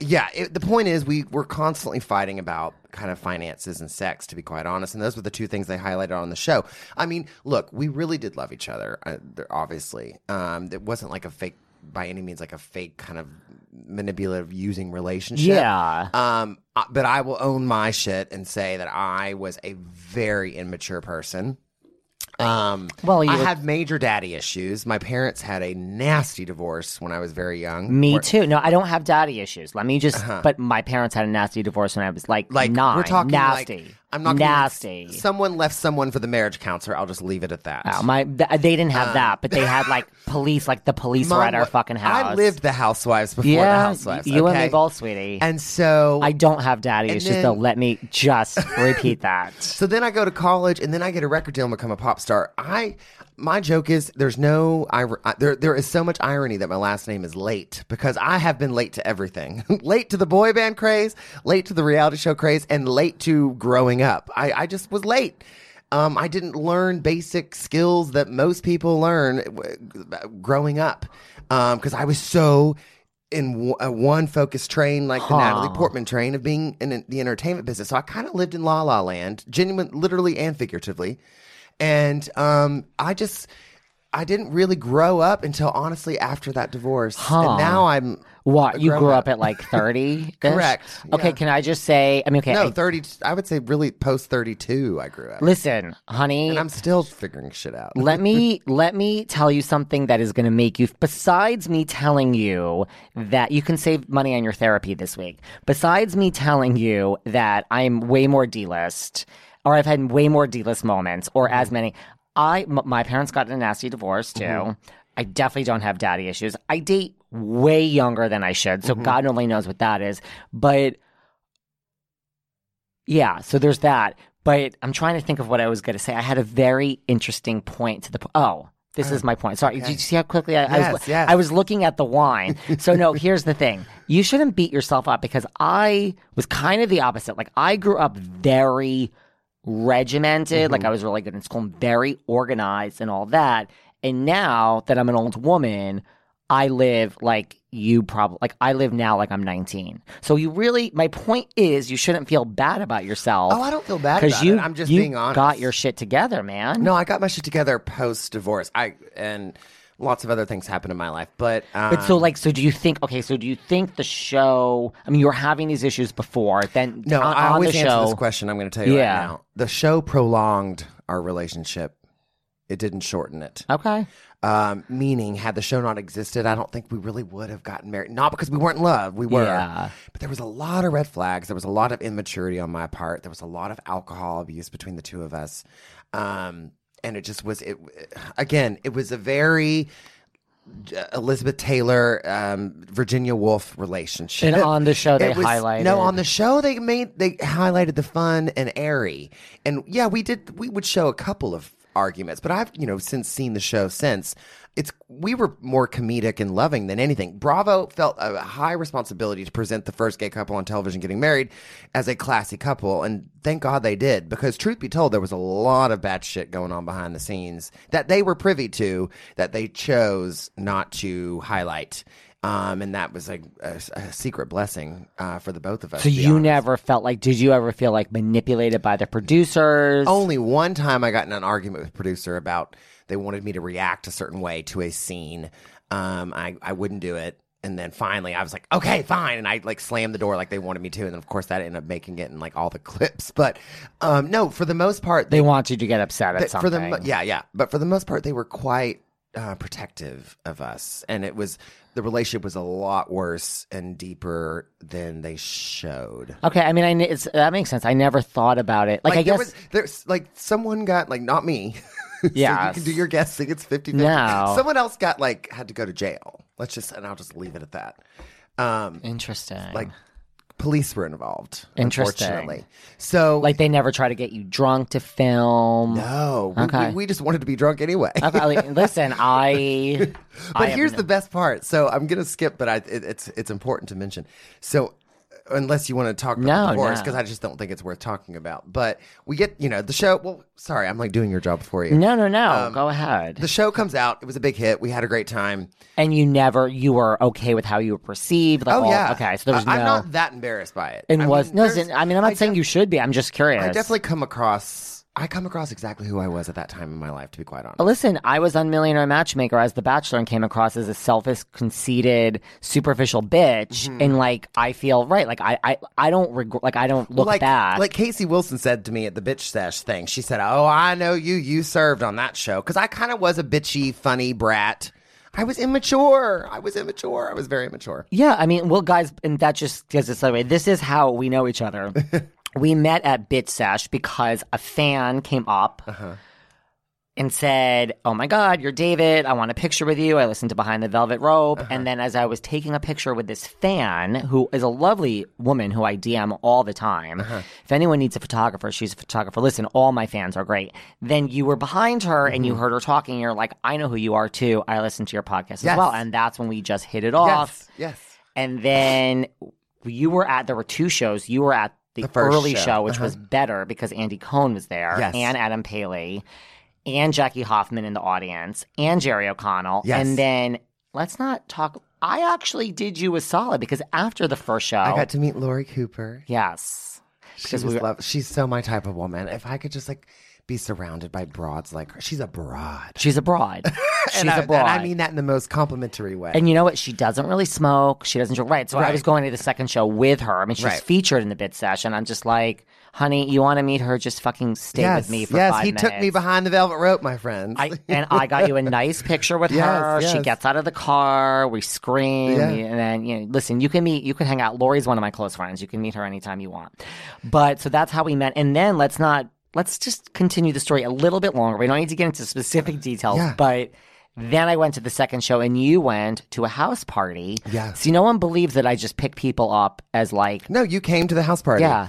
yeah. It, the point is, we were constantly fighting about kind of finances and sex, to be quite honest, and those were the two things they highlighted on the show. I mean, look, we really did love each other. Uh, obviously, um, it wasn't like a fake. By any means, like a fake kind of manipulative using relationship. Yeah. Um, but I will own my shit and say that I was a very immature person. Um, well, you I were... had major daddy issues. My parents had a nasty divorce when I was very young. Me or... too. No, I don't have daddy issues. Let me just. Uh-huh. But my parents had a nasty divorce when I was like, like nine. We're talking nasty. Like, I'm not nasty. Gonna, someone left someone for the marriage counselor. I'll just leave it at that. Oh, my, th- they didn't have um, that, but they had like police, like the police Mom, were at our fucking house. I lived the housewives before yeah, the housewives. You okay? and me both, sweetie. And so I don't have daddy issues, then, so let me just repeat that. So then I go to college, and then I get a record deal and become a pop star. I my joke is there's no I, I, there there is so much irony that my last name is Late, because I have been late to everything, late to the boy band craze, late to the reality show craze, and late to growing up. I, I just was late. Um, I didn't learn basic skills that most people learn growing up because um, I was so in w- a one focus train, like huh. the Natalie Portman train of being in the entertainment business. So I kind of lived in La La Land, genuine, literally and figuratively. And um, I just... I didn't really grow up until honestly after that divorce. Huh. And now I'm what you grew up, up at like thirty. Correct. Okay. Yeah. Can I just say, I mean, okay. No, I, thirty. I would say really post thirty-two, I grew up. Listen, honey. And I'm still figuring shit out. let me, let me tell you something that is going to make you, besides me telling you that you can save money on your therapy this week, besides me telling you that I'm way more D-list or I've had way more D-list moments or as many. I, m- my parents got a nasty divorce, too. Mm-hmm. I definitely don't have daddy issues. I date way younger than I should, so mm-hmm. God only knows what that is. But, yeah, so there's that. But I'm trying to think of what I was going to say. I had a very interesting point to the po- – oh, this oh, is my point. Sorry, okay. Did you see how quickly I, yes, I, was, yes. I was looking at the wine? So, no, here's the thing. You shouldn't beat yourself up because I was kind of the opposite. Like, I grew up very – regimented, mm-hmm. like I was really good in school and very organized and all that. And now that I'm an old woman, I live like you probably, like I live now like I'm nineteen. So you really, my point is you shouldn't feel bad about yourself. Oh, I don't feel bad about you, it. I'm just you being honest. Got your shit together, man. No, I got my shit together post-divorce. I, and lots of other things happened in my life. But, um, but so like, so do you think, okay, so do you think the show, I mean, you were having these issues before then. No, on, I always answer this question. I'm going to tell you yeah. right now. The show prolonged our relationship. It didn't shorten it. Okay. Um, meaning, had the show not existed, I don't think we really would have gotten married. Not because we weren't in love. We were. Yeah. But there was a lot of red flags. There was a lot of immaturity on my part. There was a lot of alcohol abuse between the two of us. Um, and it just was, it again, it was a very... Elizabeth Taylor, um, Virginia Woolf relationship. And on the show they was, highlighted. No, on the show they made they highlighted the fun and airy. And yeah, we did. We would show a couple of arguments, but I've you know since seen the show since it's we were more comedic and loving than anything. Bravo felt a high responsibility to present the first gay couple on television getting married as a classy couple, and thank God they did, because truth be told, there was a lot of bad shit going on behind the scenes that they were privy to that they chose not to highlight. Um, and that was like a, a secret blessing uh, for the both of us. So you honest. never felt like, did you ever feel like manipulated by the producers? Only one time I got in an argument with a producer about they wanted me to react a certain way to a scene. Um, I, I wouldn't do it. And then finally I was like, okay, fine. And I like slammed the door like they wanted me to. And then of course that ended up making it in like all the clips. But um, no, for the most part. They, they want you to get upset at they, something. For the, yeah, yeah. But for the most part, they were quite uh, protective of us. And it was... The relationship was a lot worse and deeper than they showed. Okay, I mean, I it's, that makes sense. I never thought about it. Like, like I guess... Was, there's, like, someone got, like, not me. Yeah. So you can do your guessing. It's fifty-fifty. No. Someone else got, like, had to go to jail. Let's just... And I'll just leave it at that. Um, Interesting. Like... Police were involved, Interesting. unfortunately. So, like, they never try to get you drunk to film. No, okay. we, we just wanted to be drunk anyway. Okay, listen, I. But I here's the best part. So I'm gonna skip, but I, it, it's it's important to mention. So, unless you want to talk about no, the divorce, because no. I just don't think it's worth talking about. But we get, you know, the show. Well, sorry, I'm like doing your job for you. No, no, no. Um, go ahead. The show comes out. It was a big hit. We had a great time. And you never, you were okay with how you were perceived. Like, oh, well, yeah. Okay, so there was uh, no. I'm not that embarrassed by it. And I was mean, no. I mean, I'm not I saying def- you should be. I'm just curious. I definitely come across. I come across exactly who I was at that time in my life, to be quite honest. Listen, I was on Millionaire Matchmaker as The Bachelor and came across as a selfish, conceited, superficial bitch. Mm-hmm. And, like, I feel right. Like, I I, I don't reg- like I don't look like, back. Like Casey Wilson said to me at the bitch sesh thing. She said, oh, I know you. You served on that show. Because I kind of was a bitchy, funny brat. I was immature. I was immature. I was very immature. Yeah, I mean, well, guys, and that just gives us the way. This is how we know each other. We met at Bitch Sesh because a fan came up uh-huh. and said, oh, my God, you're David. I want a picture with you. I listened to Behind the Velvet Rope. Uh-huh. And then as I was taking a picture with this fan, who is a lovely woman who I D M all the time. Uh-huh. If anyone needs a photographer, she's a photographer. Listen, all my fans are great. Then you were behind her mm-hmm. and you heard her talking. And you're like, I know who you are, too. I listened to your podcast yes. as well. And that's when we just hit it off. Yes, yes. And then you were at – there were two shows. You were at the, the early show, show which uh-huh. was better because Andy Cohen was there yes. and Adam Paley and Jackie Hoffman in the audience and Jerry O'Connell. Yes. And then let's not talk – I actually did you a solid because after the first show – I got to meet Lori Cooper. Yes. She was we were, love- she's so my type of woman. If I could just like – be surrounded by broads like her. She's a broad. She's a broad. She's and I, a broad. And I mean that in the most complimentary way. And you know what? She doesn't really smoke. She doesn't drink. Right. So right. I was going to the second show with her. I mean, she's right. featured in the bid session. I'm just like, honey, you want to meet her? Just fucking stay yes. with me for yes, five minutes. Yes, he took me behind the velvet rope, my friends. I, and I got you a nice picture with yes, her. Yes. She gets out of the car. We scream. Yeah. And then, you know, listen, you can meet, you can hang out. Lori's one of my close friends. You can meet her anytime you want. But so that's how we met. And then let's not. Let's just continue the story a little bit longer. We don't need to get into specific details, yeah. but then I went to the second show and you went to a house party. Yes. See, no one believes that I just pick people up as like... No, you came to the house party. Yeah.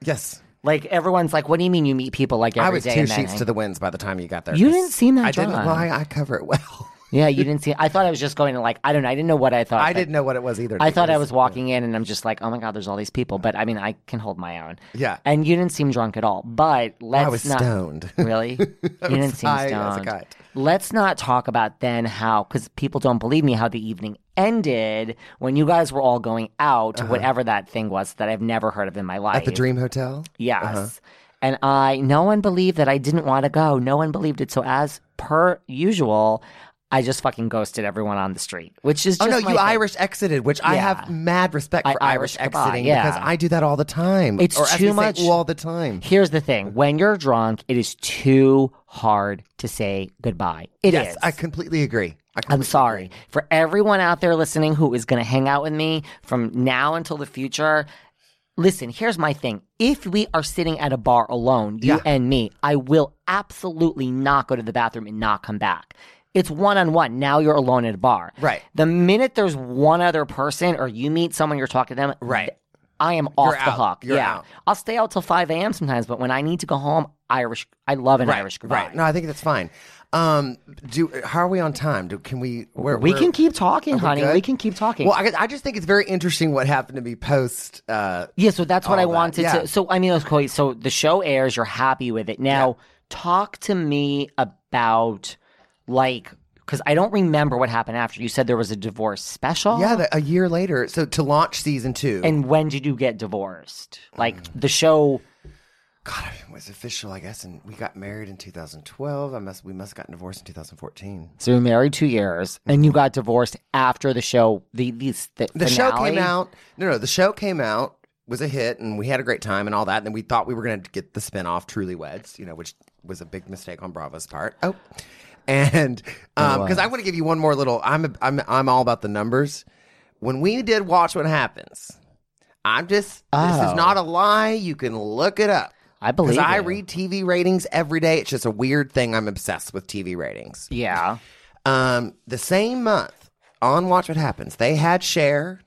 Yes. Like, everyone's like, what do you mean you meet people like every day? I was two and sheets then, to the winds by the time you got there. You didn't seem that I drunk. didn't lie. I cover it well. Yeah, you didn't see. I thought I was just going to like, I don't know. I didn't know what I thought. I didn't know what it was either. I thought I was walking in and I'm just like, oh my God, there's all these people. But I mean, I can hold my own. Yeah. And you didn't seem drunk at all. But let's not. I was not, stoned. Really? You didn't seem high stoned. As a kite. Let's not talk about then how, because people don't believe me, how the evening ended when you guys were all going out to uh-huh. whatever that thing was that I've never heard of in my life. At the Dream Hotel? Yes. Uh-huh. And I, no one believed that I didn't want to go. No one believed it. So as per usual, I just fucking ghosted everyone on the street, which is just Oh, no, you thing. Irish exited, which yeah. I have mad respect for I, Irish, Irish exiting yeah. because I do that all the time. It's or too much. All the time. Here's the thing. When you're drunk, it is too hard to say goodbye. It yes, is. Yes, I completely agree. I completely I'm sorry. Agree. For everyone out there listening who is going to hang out with me from now until the future, listen, here's my thing. If we are sitting at a bar alone, you yeah. and me, I will absolutely not go to the bathroom and not come back. It's one-on-one. Now you're alone at a bar. Right. The minute there's one other person or you meet someone, you're talking to them, right. I am off you're the out. hook. You're yeah. out. I'll stay out till five a.m. sometimes, but when I need to go home, Irish. I love an right. Irish goodbye. Right. No, I think that's fine. Um, do how are we on time? Do can we? We're, we we're, can keep talking, we honey. Good? We can keep talking. Well, I, I just think it's very interesting what happened to me post. Uh, yeah. So that's what I that. wanted yeah. to. So I mean, cool. So the show airs. You're happy with it. Now, yeah. talk to me about. Like, because I don't remember what happened after. You said there was a divorce special? Yeah, the, a year later. So to launch season two. And when did you get divorced? Like, mm. the show... God, I mean, it was official, I guess. And we got married in two thousand twelve. I must, we must have gotten divorced in two thousand fourteen. So you were married two years, and you got divorced after the show. The The, the, the show came out. No, no, the show came out, was a hit, and we had a great time and all that. And then we thought we were going to get the spinoff, Truly Weds, you know, which was a big mistake on Bravo's part. Oh, And because um, I want to give you one more little, I'm a, I'm I'm all about the numbers. When we did Watch What Happens, I'm just oh. this is not a lie. You can look it up. I believe because I read T V ratings every day. It's just a weird thing. I'm obsessed with T V ratings. Yeah. Um, the same month on Watch What Happens, they had Cher,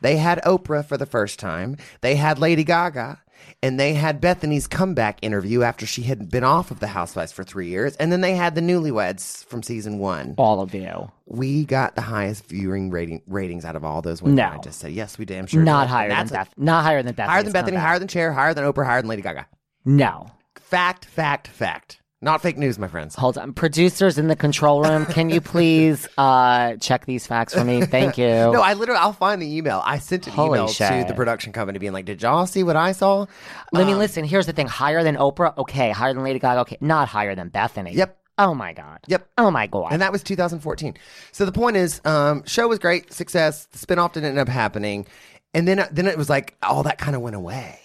they had Oprah for the first time, they had Lady Gaga. And they had Bethany's comeback interview after she had been off of the Housewives for three years. And then they had the newlyweds from season one. All of you. We got the highest viewing rating, ratings out of all those women. No. I just said, yes, we damn sure. Not higher than Beth. Not higher than Bethany. Higher than Bethany, higher than Cher, higher than Oprah, higher than Lady Gaga. No. Fact, fact, fact. Not fake news, my friends. Hold on. Producers in the control room, can you please uh, check these facts for me? Thank you. No, I literally, I'll find the email. I sent an Holy email shit. to the production company being like, did y'all see what I saw? Let um, me listen. Here's the thing. Higher than Oprah? Okay. Higher than Lady Gaga? Okay. Not higher than Bethany. Yep. Oh, my God. Yep. Oh, my God. And that was two thousand fourteen. So the point is, um, show was great. Success. The spinoff didn't end up happening. And then, then it was like, all that kind of went away.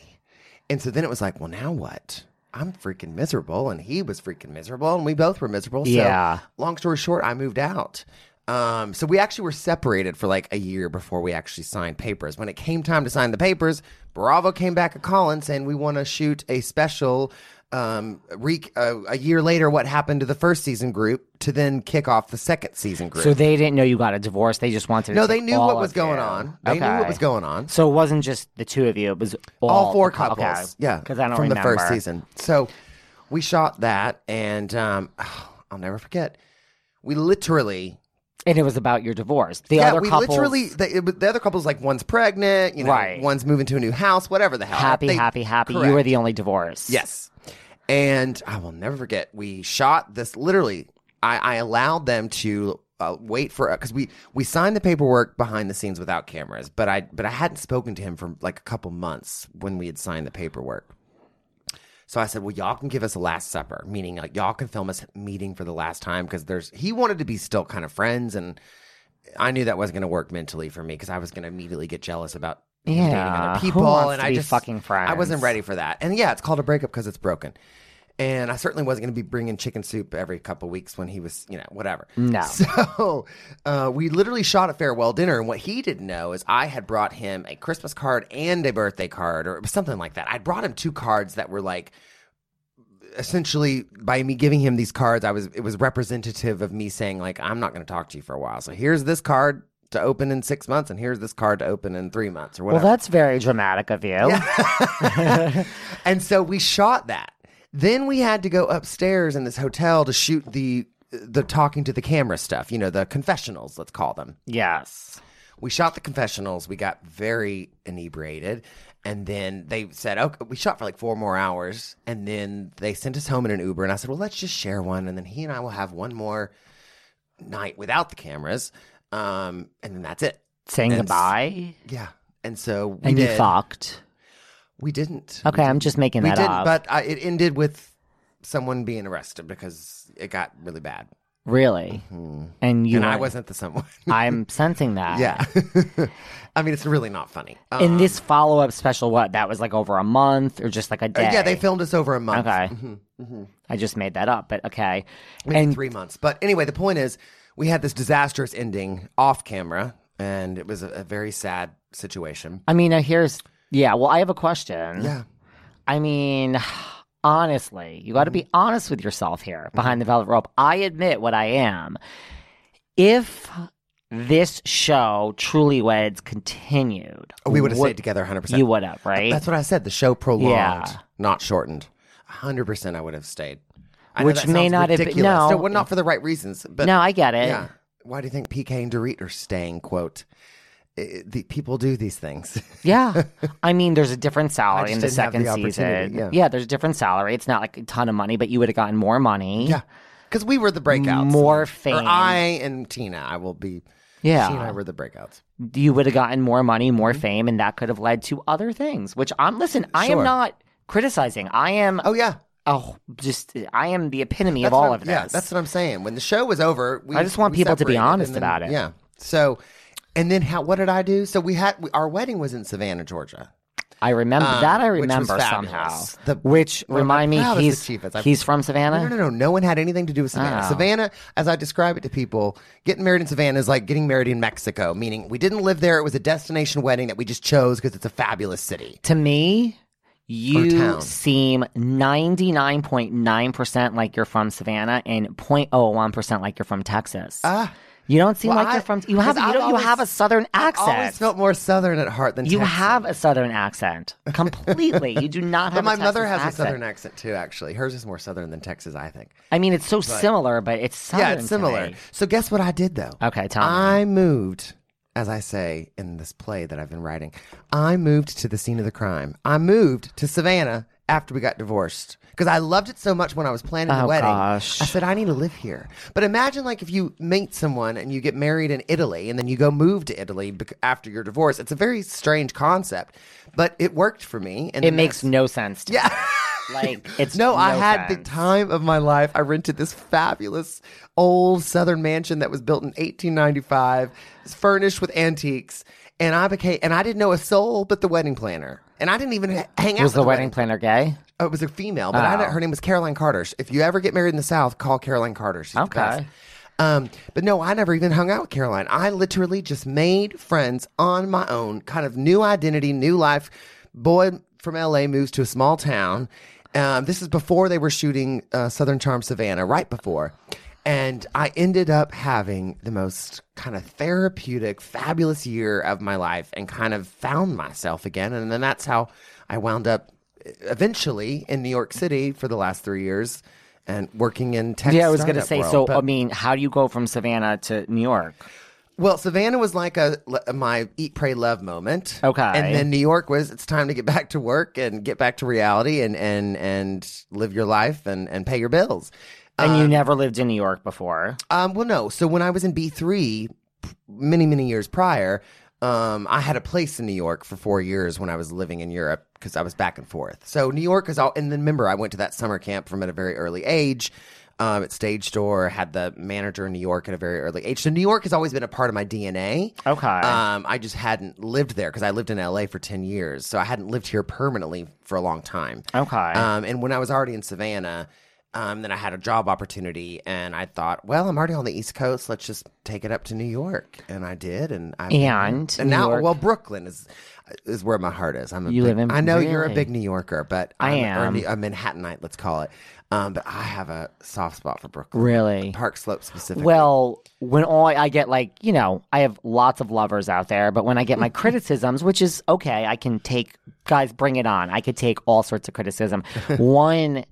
And so then it was like, well, now what? I'm freaking miserable, and he was freaking miserable, and we both were miserable. So yeah. long story short, I moved out. Um, so we actually were separated for like a year before we actually signed papers. When it came time to sign the papers, Bravo came back a call and saying, we want to shoot a special um, re- uh, a year later what happened to the first season group to then kick off the second season group. So they didn't know you got a divorce. They just wanted to No, they knew what was going you. on. They okay. knew what was going on. So it wasn't just the two of you. It was all, all four couples. Okay. Yeah. Because I don't From remember. From the first season. So we shot that, and um, oh, I'll never forget. We literally And it was about your divorce. The yeah, other we couples, literally, the, the other couple's like one's pregnant, you know, right. one's moving to a new house, whatever the hell. Happy, they, happy, happy. Correct. You were the only divorce. Yes. And I will never forget, we shot this, literally, I, I allowed them to uh, wait for, because we, we signed the paperwork behind the scenes without cameras, but I, but I hadn't spoken to him for like a couple months when we had signed the paperwork. So I said, well, y'all can give us a last supper, meaning like y'all can film us meeting for the last time, because there's, he wanted to be still kind of friends, and I knew that wasn't going to work mentally for me, because I was going to immediately get jealous about yeah. dating other people. Who wants and to I be just fucking friends. I wasn't ready for that. And yeah, it's called a breakup because it's broken. And I certainly wasn't going to be bringing chicken soup every couple weeks when he was, you know, whatever. No. So uh, we literally shot a farewell dinner. And what he didn't know is I had brought him a Christmas card and a birthday card, or something like that. I brought him two cards that were like, essentially, by me giving him these cards, I was it was representative of me saying, like, I'm not going to talk to you for a while. So here's this card to open in six months, and here's this card to open in three months or whatever. Well, that's very dramatic of you. Yeah. And so we shot that. Then we had to go upstairs in this hotel to shoot the the talking to the camera stuff, you know, the confessionals, let's call them. Yes. We shot the confessionals. We got very inebriated. And then they said, okay, we shot for like four more hours. And then they sent us home in an Uber. And I said, well, let's just share one. And then he and I will have one more night without the cameras. Um, and then that's it. Saying and goodbye? Yeah. And so we And you did. fucked. We didn't. Okay, we I'm didn't. just making that we didn't, up. But uh, it ended with someone being arrested because it got really bad. Really? Mm-hmm. And you? And I wasn't the someone. I'm sensing that. Yeah. I mean, it's really not funny. Um, In this follow-up special, what, that was like over a month or just like a day? Uh, yeah, they filmed us over a month. Okay. Mm-hmm. Mm-hmm. I just made that up, but okay. Maybe and three months. But anyway, the point is we had this disastrous ending off camera, and it was a, a very sad situation. I mean, uh, here's... Yeah, well, I have a question. Yeah. I mean, honestly, you got to be honest with yourself here behind the velvet rope. I admit what I am. If this show, Truly Weds, continued. Oh, we would have stayed together one hundred percent. You would have, right? That's what I said. The show prolonged, yeah. not shortened. one hundred percent I would have stayed. I Which know that may not ridiculous. have been. No. no well, not for the right reasons. But no, I get it. Yeah. Why do you think P K and Dorit are staying, quote, It, the people do these things. Yeah. I mean, there's a different salary in the second the season. Yeah. yeah, there's a different salary. It's not like a ton of money, but you would have gotten more money. Yeah. Because we were the breakouts. More fame. Or I and Tina, I will be. Yeah. She and I were the breakouts. You would have gotten more money, more mm-hmm. fame, and that could have led to other things, which I'm, listen, I sure. am not criticizing. I am. Oh, yeah. Oh, just, I am the epitome that's of all of this. Yeah, that's what I'm saying. When the show was over, we I just want people to be honest then, about it. Yeah. So. And then how? What did I do? So we had we, our wedding was in Savannah, Georgia. I remember um, that. I remember somehow. The, which remind me, he's he's from Savannah. No, no, no, no. No one had anything to do with Savannah. Oh. Savannah, as I describe it to people, getting married in Savannah is like getting married in Mexico. Meaning, we didn't live there. It was a destination wedding that we just chose because it's a fabulous city. To me, you seem ninety-nine point nine percent like you're from Savannah and zero point zero one percent like you're from Texas. Ah. Uh, You don't seem well, like I, you're from. You have you, don't, always, you have a southern accent. I always felt more southern at heart than you Texan. have a southern accent completely. You do not have. But my a mother has accent. a southern accent too. Actually, hers is more southern than Texas. I think. I mean, it's so but, similar, but it's southern yeah, it's similar. Today. So guess what I did though? Okay, tell me. I moved, as I say in this play that I've been writing. I moved to the scene of the crime. I moved to Savannah after we got divorced. Because I loved it so much when I was planning the oh, wedding. Gosh. I said, I need to live here. But imagine like if you meet someone and you get married in Italy and then you go move to Italy after your divorce. It's a very strange concept, but it worked for me. And it makes no sense to yeah. me. Like, it's no, no I had sense. the time of my life. I rented this fabulous old southern mansion that was built in eighteen ninety-five. It's furnished with antiques. And I became, and I didn't know a soul but the wedding planner. And I didn't even hang out was with Was the wedding, wedding planner gay? Oh, it was a female, but oh. I her name was Caroline Carter. If you ever get married in the South, call Caroline Carter. She's okay. Um, but no, I never even hung out with Caroline. I literally just made friends on my own, kind of new identity, new life. Boy from L A moves to a small town. Um, this is before they were shooting uh, Southern Charm Savannah, right before. And I ended up having the most kind of therapeutic, fabulous year of my life and kind of found myself again. And then that's how I wound up eventually in New York City for the last three years and working in tech. Yeah, I was going to say, world, so, but, I mean, how do you go from Savannah to New York? Well, Savannah was like a, my Eat, Pray, Love moment. Okay. And then New York was, it's time to get back to work and get back to reality and and, and live your life and, and pay your bills. And um, you never lived in New York before? Um, well, no. So when I was in B three, many, many years prior, um, I had a place in New York for four years when I was living in Europe because I was back and forth. So New York is all, and then remember, I went to that summer camp from at a very early age. Um, at Stage Door, had the manager in New York at a very early age. So New York has always been a part of my D N A. Okay. Um, I just hadn't lived there because I lived in L A for ten years. So I hadn't lived here permanently for a long time. Okay. Um, and when I was already in Savannah, um, then I had a job opportunity and I thought, well, I'm already on the East Coast. Let's just take it up to New York. And I did. And I And, and now, York. well, Brooklyn is is where my heart is. I'm a you big, live in I know really? You're a big New Yorker, but I'm I am. a Manhattanite, let's call it. Um, but I have a soft spot for Brooklyn. Really? Park Slope specifically. Well, when all I, I get like, you know, I have lots of lovers out there, but when I get my criticisms, which is okay, I can take, guys, bring it on. I could take all sorts of criticism. One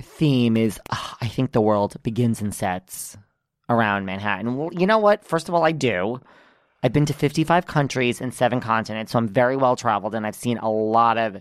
theme is, uh, I think the world begins and sets around Manhattan. Well, you know what? First of all, I do. I've been to fifty-five countries and seven continents, so I'm very well traveled, and I've seen a lot of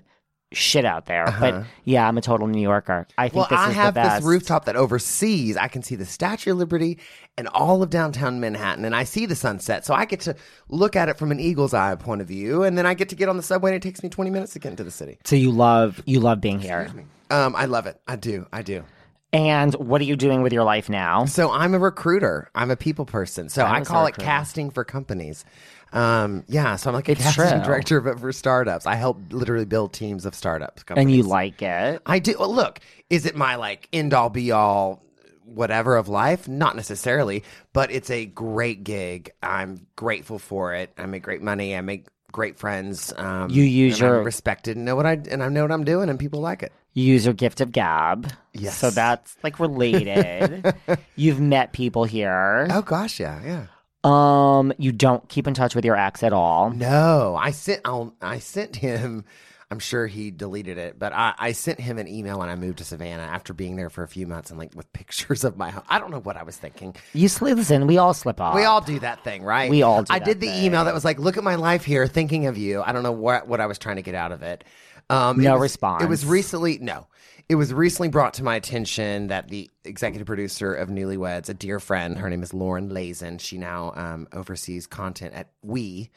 shit out there. Uh-huh. But yeah, I'm a total New Yorker. I think well, this I is the best. Well, I have this rooftop that oversees. I can see the Statue of Liberty and all of downtown Manhattan, and I see the sunset. So I get to look at it from an eagle's eye point of view, and then I get to get on the subway, and it takes me twenty minutes to get into the city. So you love you love being here. Excuse me. Um, I love it. I do. I do. And what are you doing with your life now? So I'm a recruiter. I'm a people person. So I, I call it casting for companies. Um, yeah, so I'm like a it's casting true. director, but for startups. I help literally build teams of startups. Companies. And you like it? I do. Well, look, is it my like end-all, be-all, whatever of life? Not necessarily, but it's a great gig. I'm grateful for it. I make great money. I make great friends. Um, you use your... I'm respected and know what I, and I know what I'm doing, and people like it. You use your gift of gab. Yes. So that's like related. You've met people here. Oh, gosh, yeah, yeah. Um, you don't keep in touch with your ex at all. No, I sent I'll, I sent him. I'm sure he deleted it, but I, I sent him an email when I moved to Savannah after being there for a few months and like with pictures of my home. I don't know what I was thinking. You slip, listen, we all slip up. We all do that thing, right? We all. do I that did the thing. email that was like, "Look at my life here, thinking of you." I don't know what what I was trying to get out of it. Um, no it was, response. It was recently no. It was recently brought to my attention that the executive producer of Newlyweds, a dear friend, her name is Lauren Lazen. She now um, oversees content at We.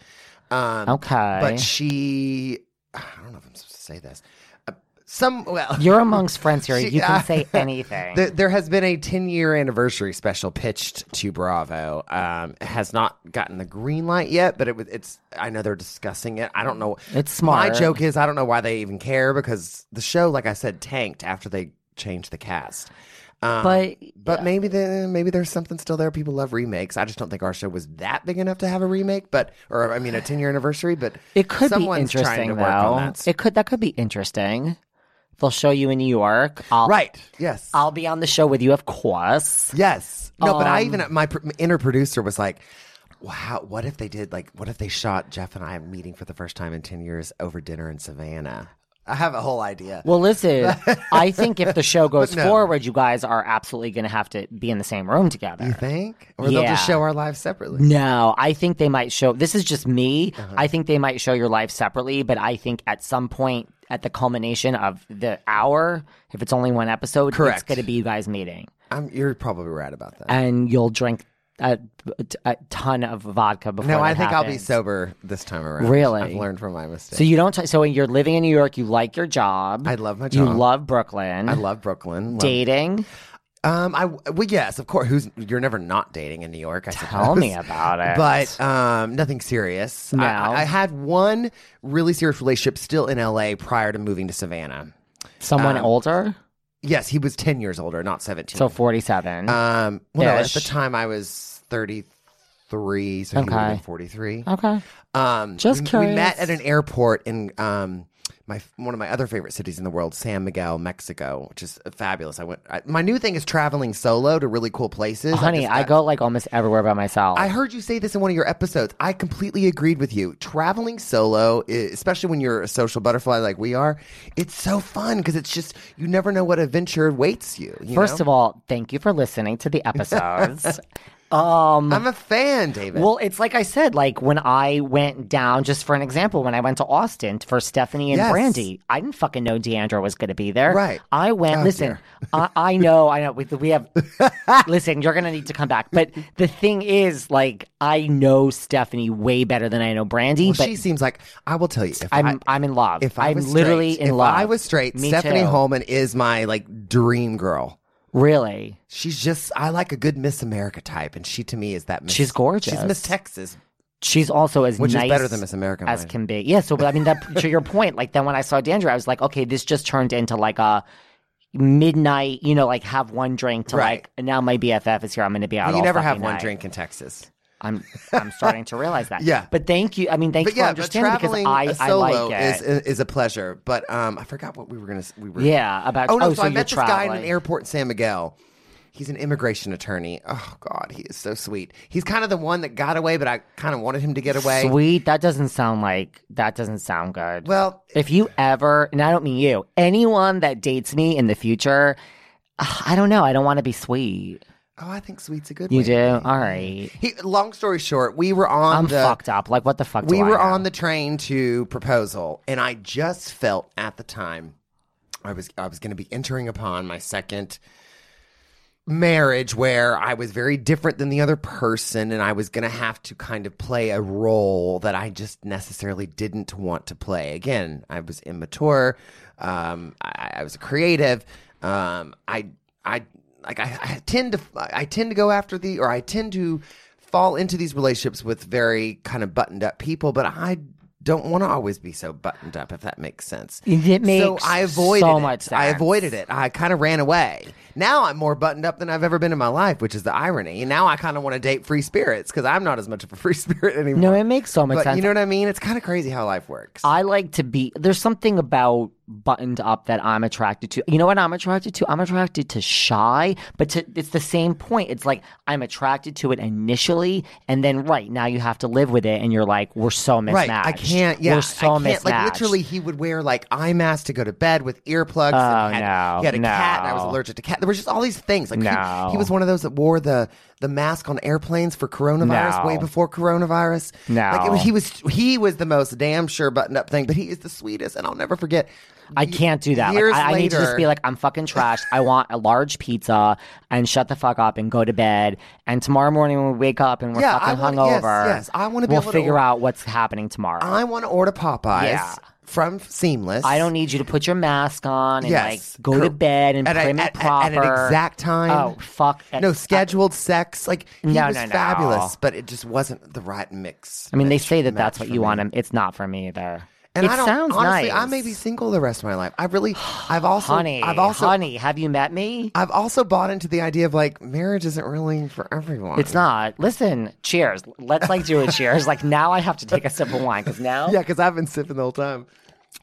Um, okay. But she, I don't know if I'm supposed to say this. Uh, some, well. You're amongst friends here. She, you can uh, say anything. Th- there has been a ten-year anniversary special pitched to Bravo. Um, it has not gotten the green light yet, but it it's. I know they're discussing it. I don't know. It's smart. My joke is I don't know why they even care because the show, like I said, tanked after they changed the cast. Um, but but yeah. maybe the, maybe there's something still there. People love remakes. I just don't think our show was that big enough to have a remake, but or I mean a ten-year anniversary. But it could someone's be interesting to though. Work on that. It could that could be interesting. They'll show you in New York. I'll, right. Yes. I'll be on the show with you, of course. Yes. No, um, but I even my inner producer was like, wow, what if they did like what if they shot Jeff and I meeting for the first time in ten years over dinner in Savannah? I have a whole idea. Well, listen, I think if the show goes no. forward, you guys are absolutely going to have to be in the same room together. You think? Or yeah. they'll just show our lives separately? No, I think they might show... This is just me. Uh-huh. I think they might show your life separately, but I think at some point, at the culmination of the hour, if it's only one episode, Correct. It's going to be you guys meeting. I'm, you're probably right about that. And you'll drink... A, a ton of vodka before No, I think happens. I'll be sober this time around. Really? I've learned from my mistakes. So you don't t- so when you're living in New York, you like your job. I love my job. You love Brooklyn. I love Brooklyn. Love Dating? Um I well yes, of course. Who's you're never not dating in New York, I suppose. Tell me about it. But um nothing serious. No. I, I had one really serious relationship still in L A prior to moving to Savannah. Someone um, older? Yes, he was ten years older, not seventeen. So forty-seven. Um, well, no, at the time I was thirty-three, so okay. he would have been forty-three. Okay. Um, Just we, curious. We met at an airport in um, my one of my other favorite cities in the world, San Miguel, Mexico, which is fabulous. I went. I, my new thing is traveling solo to really cool places. Honey, I, I go like almost everywhere by myself. I heard you say this in one of your episodes. I completely agreed with you. Traveling solo, especially when you're a social butterfly like we are, it's so fun because it's just you never know what adventure awaits you. you First know? of all, thank you for listening to the episodes. Um, I'm a fan, David. Well, it's like I said, like when I went down, just for an example, when I went to Austin for Stephanie and yes. Brandy, I didn't fucking know Deandra was going to be there. Right. I went, oh, listen, I, I know, I know, we, we have, listen, you're going to need to come back. But the thing is, like, I know Stephanie way better than I know Brandy. Well, but she seems like, I will tell you. If I'm I, I'm in love. If I I'm was literally straight, in if love. If I was straight, Me Stephanie too. Holman is my, like, dream girl. Really? She's just, I like a good Miss America type, and she to me is that Miss. She's gorgeous. She's Miss Texas. She's also as Which nice is better than Miss America as mine. Can be. Yeah, so, but I mean, that to your point, like then when I saw Deandra, I was like, okay, this just turned into like a midnight, you know, like have one drink to right. like, and now my B F F is here, I'm going to be out well, all You never have one night. drink in Texas. I'm I'm starting to realize that. Yeah. But thank you. I mean, thanks but for yeah, understanding because I, I like it. Is, is a pleasure. But um, I forgot what we were going to we were. Yeah. About. Oh, no. Oh, so, so I met this traveling. guy in an airport in San Miguel. He's an immigration attorney. Oh, God. He is so sweet. He's kind of the one that got away, but I kind of wanted him to get away. Sweet. That doesn't sound like – that doesn't sound good. Well – if you ever – and I don't mean you. Anyone that dates me in the future, I don't know. I don't want to be sweet. Oh, I think sweet's a good one. You do? All right. He, long story short, we were on I'm the... I'm fucked up. Like, what the fuck do I know? We were on the train to Proposal, and I just felt at the time I was I was going to be entering upon my second marriage where I was very different than the other person, and I was going to have to kind of play a role that I just necessarily didn't want to play. Again, I was immature. Um, I, I was a creative. Um, I... I Like I, I tend to, I tend to go after the, or I tend to fall into these relationships with very kind of buttoned up people, but I don't want to always be so buttoned up, if that makes sense. It makes so, I avoided so much it. sense. I avoided it. I kind of ran away. Now I'm more buttoned up than I've ever been in my life, which is the irony. And now I kind of want to date free spirits because I'm not as much of a free spirit anymore. No, it makes so much but sense. You know what I mean? It's kind of crazy how life works. I like to be, there's something about buttoned up that I'm attracted to. You know what I'm attracted to? I'm attracted to shy, but to, it's the same point. It's like I'm attracted to it initially, and then right now you have to live with it, and you're like, we're so mismatched. Right, I can't, yeah. We're so I can't, mismatched. Like literally he would wear like eye masks to go to bed with earplugs. Oh, and had, no. He had a no. cat, and I was allergic to cats. There was just all these things. Like no. he, he was one of those that wore the the mask on airplanes for coronavirus no. way before coronavirus. No. Like it, he was he was the most damn sure buttoned up thing, but he is the sweetest, and I'll never forget. I can't do that. Like, I, I need to just be like, I'm fucking trash. I want a large pizza and shut the fuck up and go to bed. And tomorrow morning when we wake up and we're yeah, fucking wanna, hungover, yes, yes. I wanna be we'll able figure to, out what's happening tomorrow. I want to order Popeyes yeah. from Seamless. I don't need you to put your mask on and yes. like go Cor- to bed and at prim a, at, and proper. At, at an exact time. Oh, fuck. At, no, scheduled at, sex. Like, he no, was no, no. fabulous, but it just wasn't the right mix. I mean, they say that that's what you me. want. It's not for me either. And it I don't, sounds honestly, nice. I may be single the rest of my life. I really, I've also, honey, I've also, honey, have you met me? I've also bought into the idea of like marriage isn't really for everyone. It's not. Listen, cheers. Let's like do a cheers. Like now I have to take a sip of wine because now. Yeah, because I've been sipping the whole time.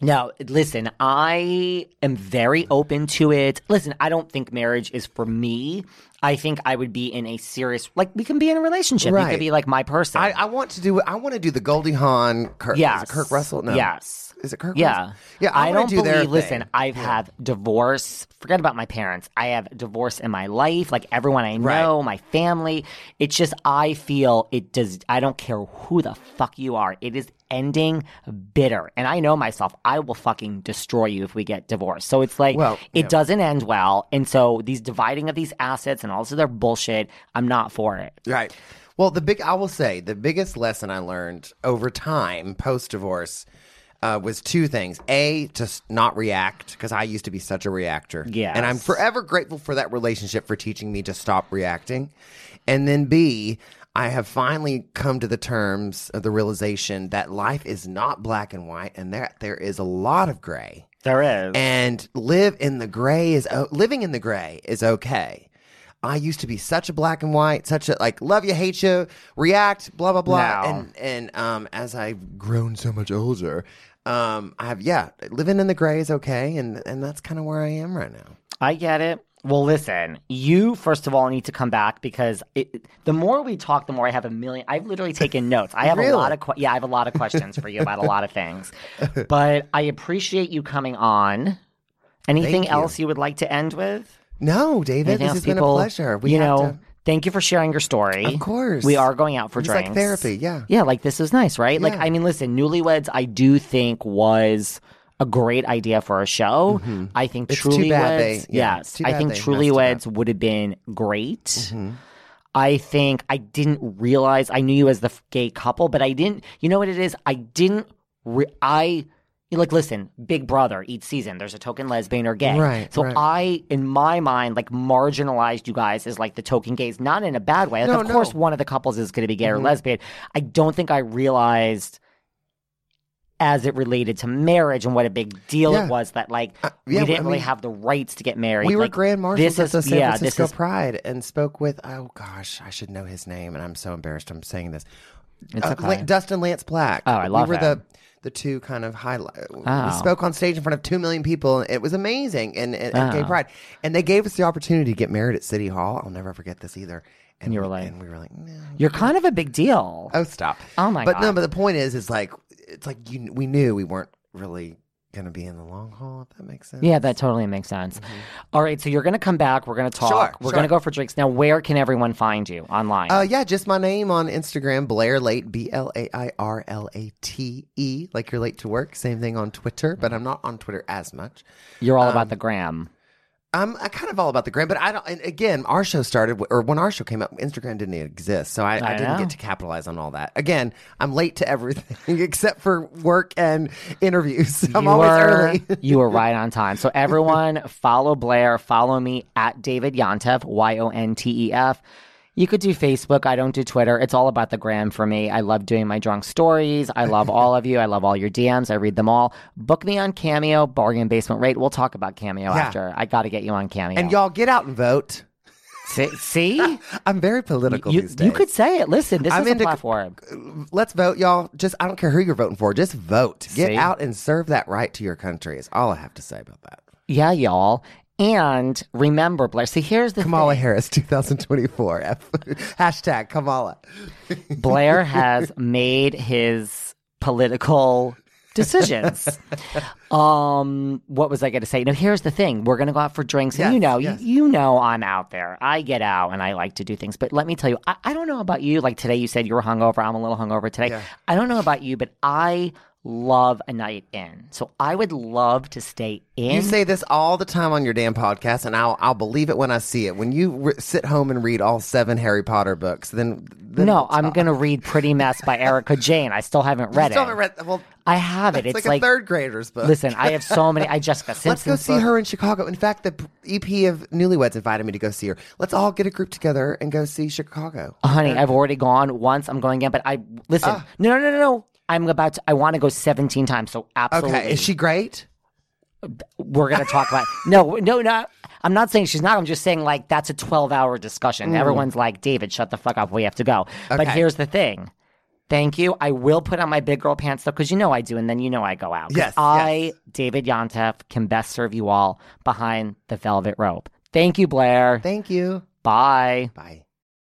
No, listen, I am very open to it. Listen, I don't think marriage is for me. I think I would be in a serious, like we can be in a relationship. Right. You could be like my person. I, I want to do, I want to do the Goldie Hawn, Kirk, yes. is it Kirk Russell? No. Yes. Is it Kirk yeah. Russell? Yeah. I, I don't do believe, their listen, thing. I've yeah. had divorce, forget about my parents. I have divorce in my life, like everyone I know, right. my family. It's just, I feel it does, I don't care who the fuck you are. It is ending bitter. And I know myself, I will fucking destroy you if we get divorced. So it's like, well, it yeah. doesn't end well. And so these dividing of these assets and also their bullshit, I'm not for it. Right. Well, the big, I will say, the biggest lesson I learned over time post-divorce uh, was two things. A, to not react, because I used to be such a reactor. Yeah. And I'm forever grateful for that relationship for teaching me to stop reacting. And then B, I have finally come to the terms of the realization that life is not black and white and that there, there is a lot of gray. There is. And live in the gray is living in the gray is okay. I used to be such a black and white, such a like love you, hate you, react, blah blah blah. No. And and um, as I've grown so much older, Um, I have, yeah, living in the gray is okay, and and that's kind of where I am right now. I get it. Well, listen, you, first of all, need to come back because it, the more we talk, the more I have a million. I've literally taken notes. I have really? a lot of, yeah, I have a lot of questions for you about a lot of things. But I appreciate you coming on. Anything you. else you would like to end with? No, David, Anything this has people, been a pleasure. We you have know, to... Thank you for sharing your story. Of course. We are going out for it's drinks. It's like therapy, yeah. Yeah, like this is nice, right? Yeah. Like, I mean, listen, Newlyweds, I do think was... a great idea for a show. Mm-hmm. I think it's Truly bad, Weds. They, yeah, yes, I think Truly Weds would have been great. Mm-hmm. I think I didn't realize I knew you as the gay couple, but I didn't. You know what it is? I didn't. Re- I like listen. Big Brother each season. There's a token lesbian or gay. Right. So right. I, in my mind, like marginalized you guys as like the token gays. Not in a bad way. Like, no, of no. course, one of the couples is going to be gay mm-hmm. or lesbian. I don't think I realized. As it related to marriage and what a big deal yeah. it was that, like, uh, yeah, we didn't I mean, really have the rights to get married. We were like, grand marshals at the San yeah, Francisco is... Pride and spoke with, oh, gosh, I should know his name, and I'm so embarrassed I'm saying this. It's uh, okay. La- Dustin Lance Black. Oh, I love him. We were him. the the two kind of highlight. Oh. We spoke on stage in front of two million people. And it was amazing and, and, and oh. gay pride. And they gave us the opportunity to get married at City Hall. I'll never forget this either. And, and you were we, like, and we were like, no, you're kind of a big deal. Oh, stop. Oh, my but, God. But no, but the point is, is like, it's like you, we knew we weren't really going to be in the long haul, if that makes sense. Yeah, that totally makes sense. Mm-hmm. All right, so you're going to come back. We're going to talk. Sure, We're sure. going to go for drinks. Now, where can everyone find you online? Uh, yeah, just my name on Instagram, Blair Late, B L A I R L A T E, like you're late to work. Same thing on Twitter, but I'm not on Twitter as much. You're all um, about the gram. I'm kind of all about the gram, but I don't. And again, our show started, or when our show came up, Instagram didn't exist, so I, I, I didn't know. get to capitalize on all that. Again, I'm late to everything except for work and interviews. I'm you always were, early. You were right on time. So everyone, follow Blair, follow me at David Yontef, Y O N T E F. You could do Facebook. I don't do Twitter. It's all about the gram for me. I love doing my drunk stories. I love all of you. I love all your D Ms. I read them all. Book me on Cameo, bargain basement rate. We'll talk about Cameo yeah. after. I got to get you on Cameo. And y'all get out and vote. See? see? I'm very political you, these days. You could say it. Listen, this I'm is a platform. C- let's vote, y'all. Just I don't care who you're voting for. Just vote. Get see? out and serve that right to your country is all I have to say about that. Yeah, y'all. And remember, Blair, see, here's the Kamala thing. Harris twenty twenty-four, F- hashtag Kamala. Blair has made his political decisions. um, what was I going to say? No, here's the thing. We're going to go out for drinks. Yes, and you know, yes. you, you know I'm out there. I get out and I like to do things. But let me tell you, I, I don't know about you. Like today you said you were hungover. I'm a little hungover today. Yeah. I don't know about you, but I... love a night in. So I would love to stay in. You say this all the time on your damn podcast, and I'll I'll believe it when I see it. When you re- sit home and read all seven Harry Potter books, then... then no, I'm going to read Pretty Mess by Erika Jayne. I still haven't read you still it. Haven't read, well, I have it. It's like, like a third grader's book. Listen, I have so many. I Jessica Simpson. Let's go see book. her in Chicago. In fact, the E P of Newlyweds invited me to go see her. Let's all get a group together and go see Chicago. Oh, honey, I've already gone once. I'm going again, but I... Listen, uh, no, no, no, no, no. I'm about to, I want to go seventeen times, so absolutely. Okay, is she great? We're going to talk about, no, no, no, I'm not saying she's not, I'm just saying, like, that's a twelve-hour discussion. Mm. Everyone's like, David, shut the fuck up, we have to go. Okay. But here's the thing. Thank you. I will put on my big girl pants, though, because you know I do, and then you know I go out. Yes, I, yes. David Yontef, can best serve you all behind the velvet rope. Thank you, Blair. Thank you. Bye. Bye.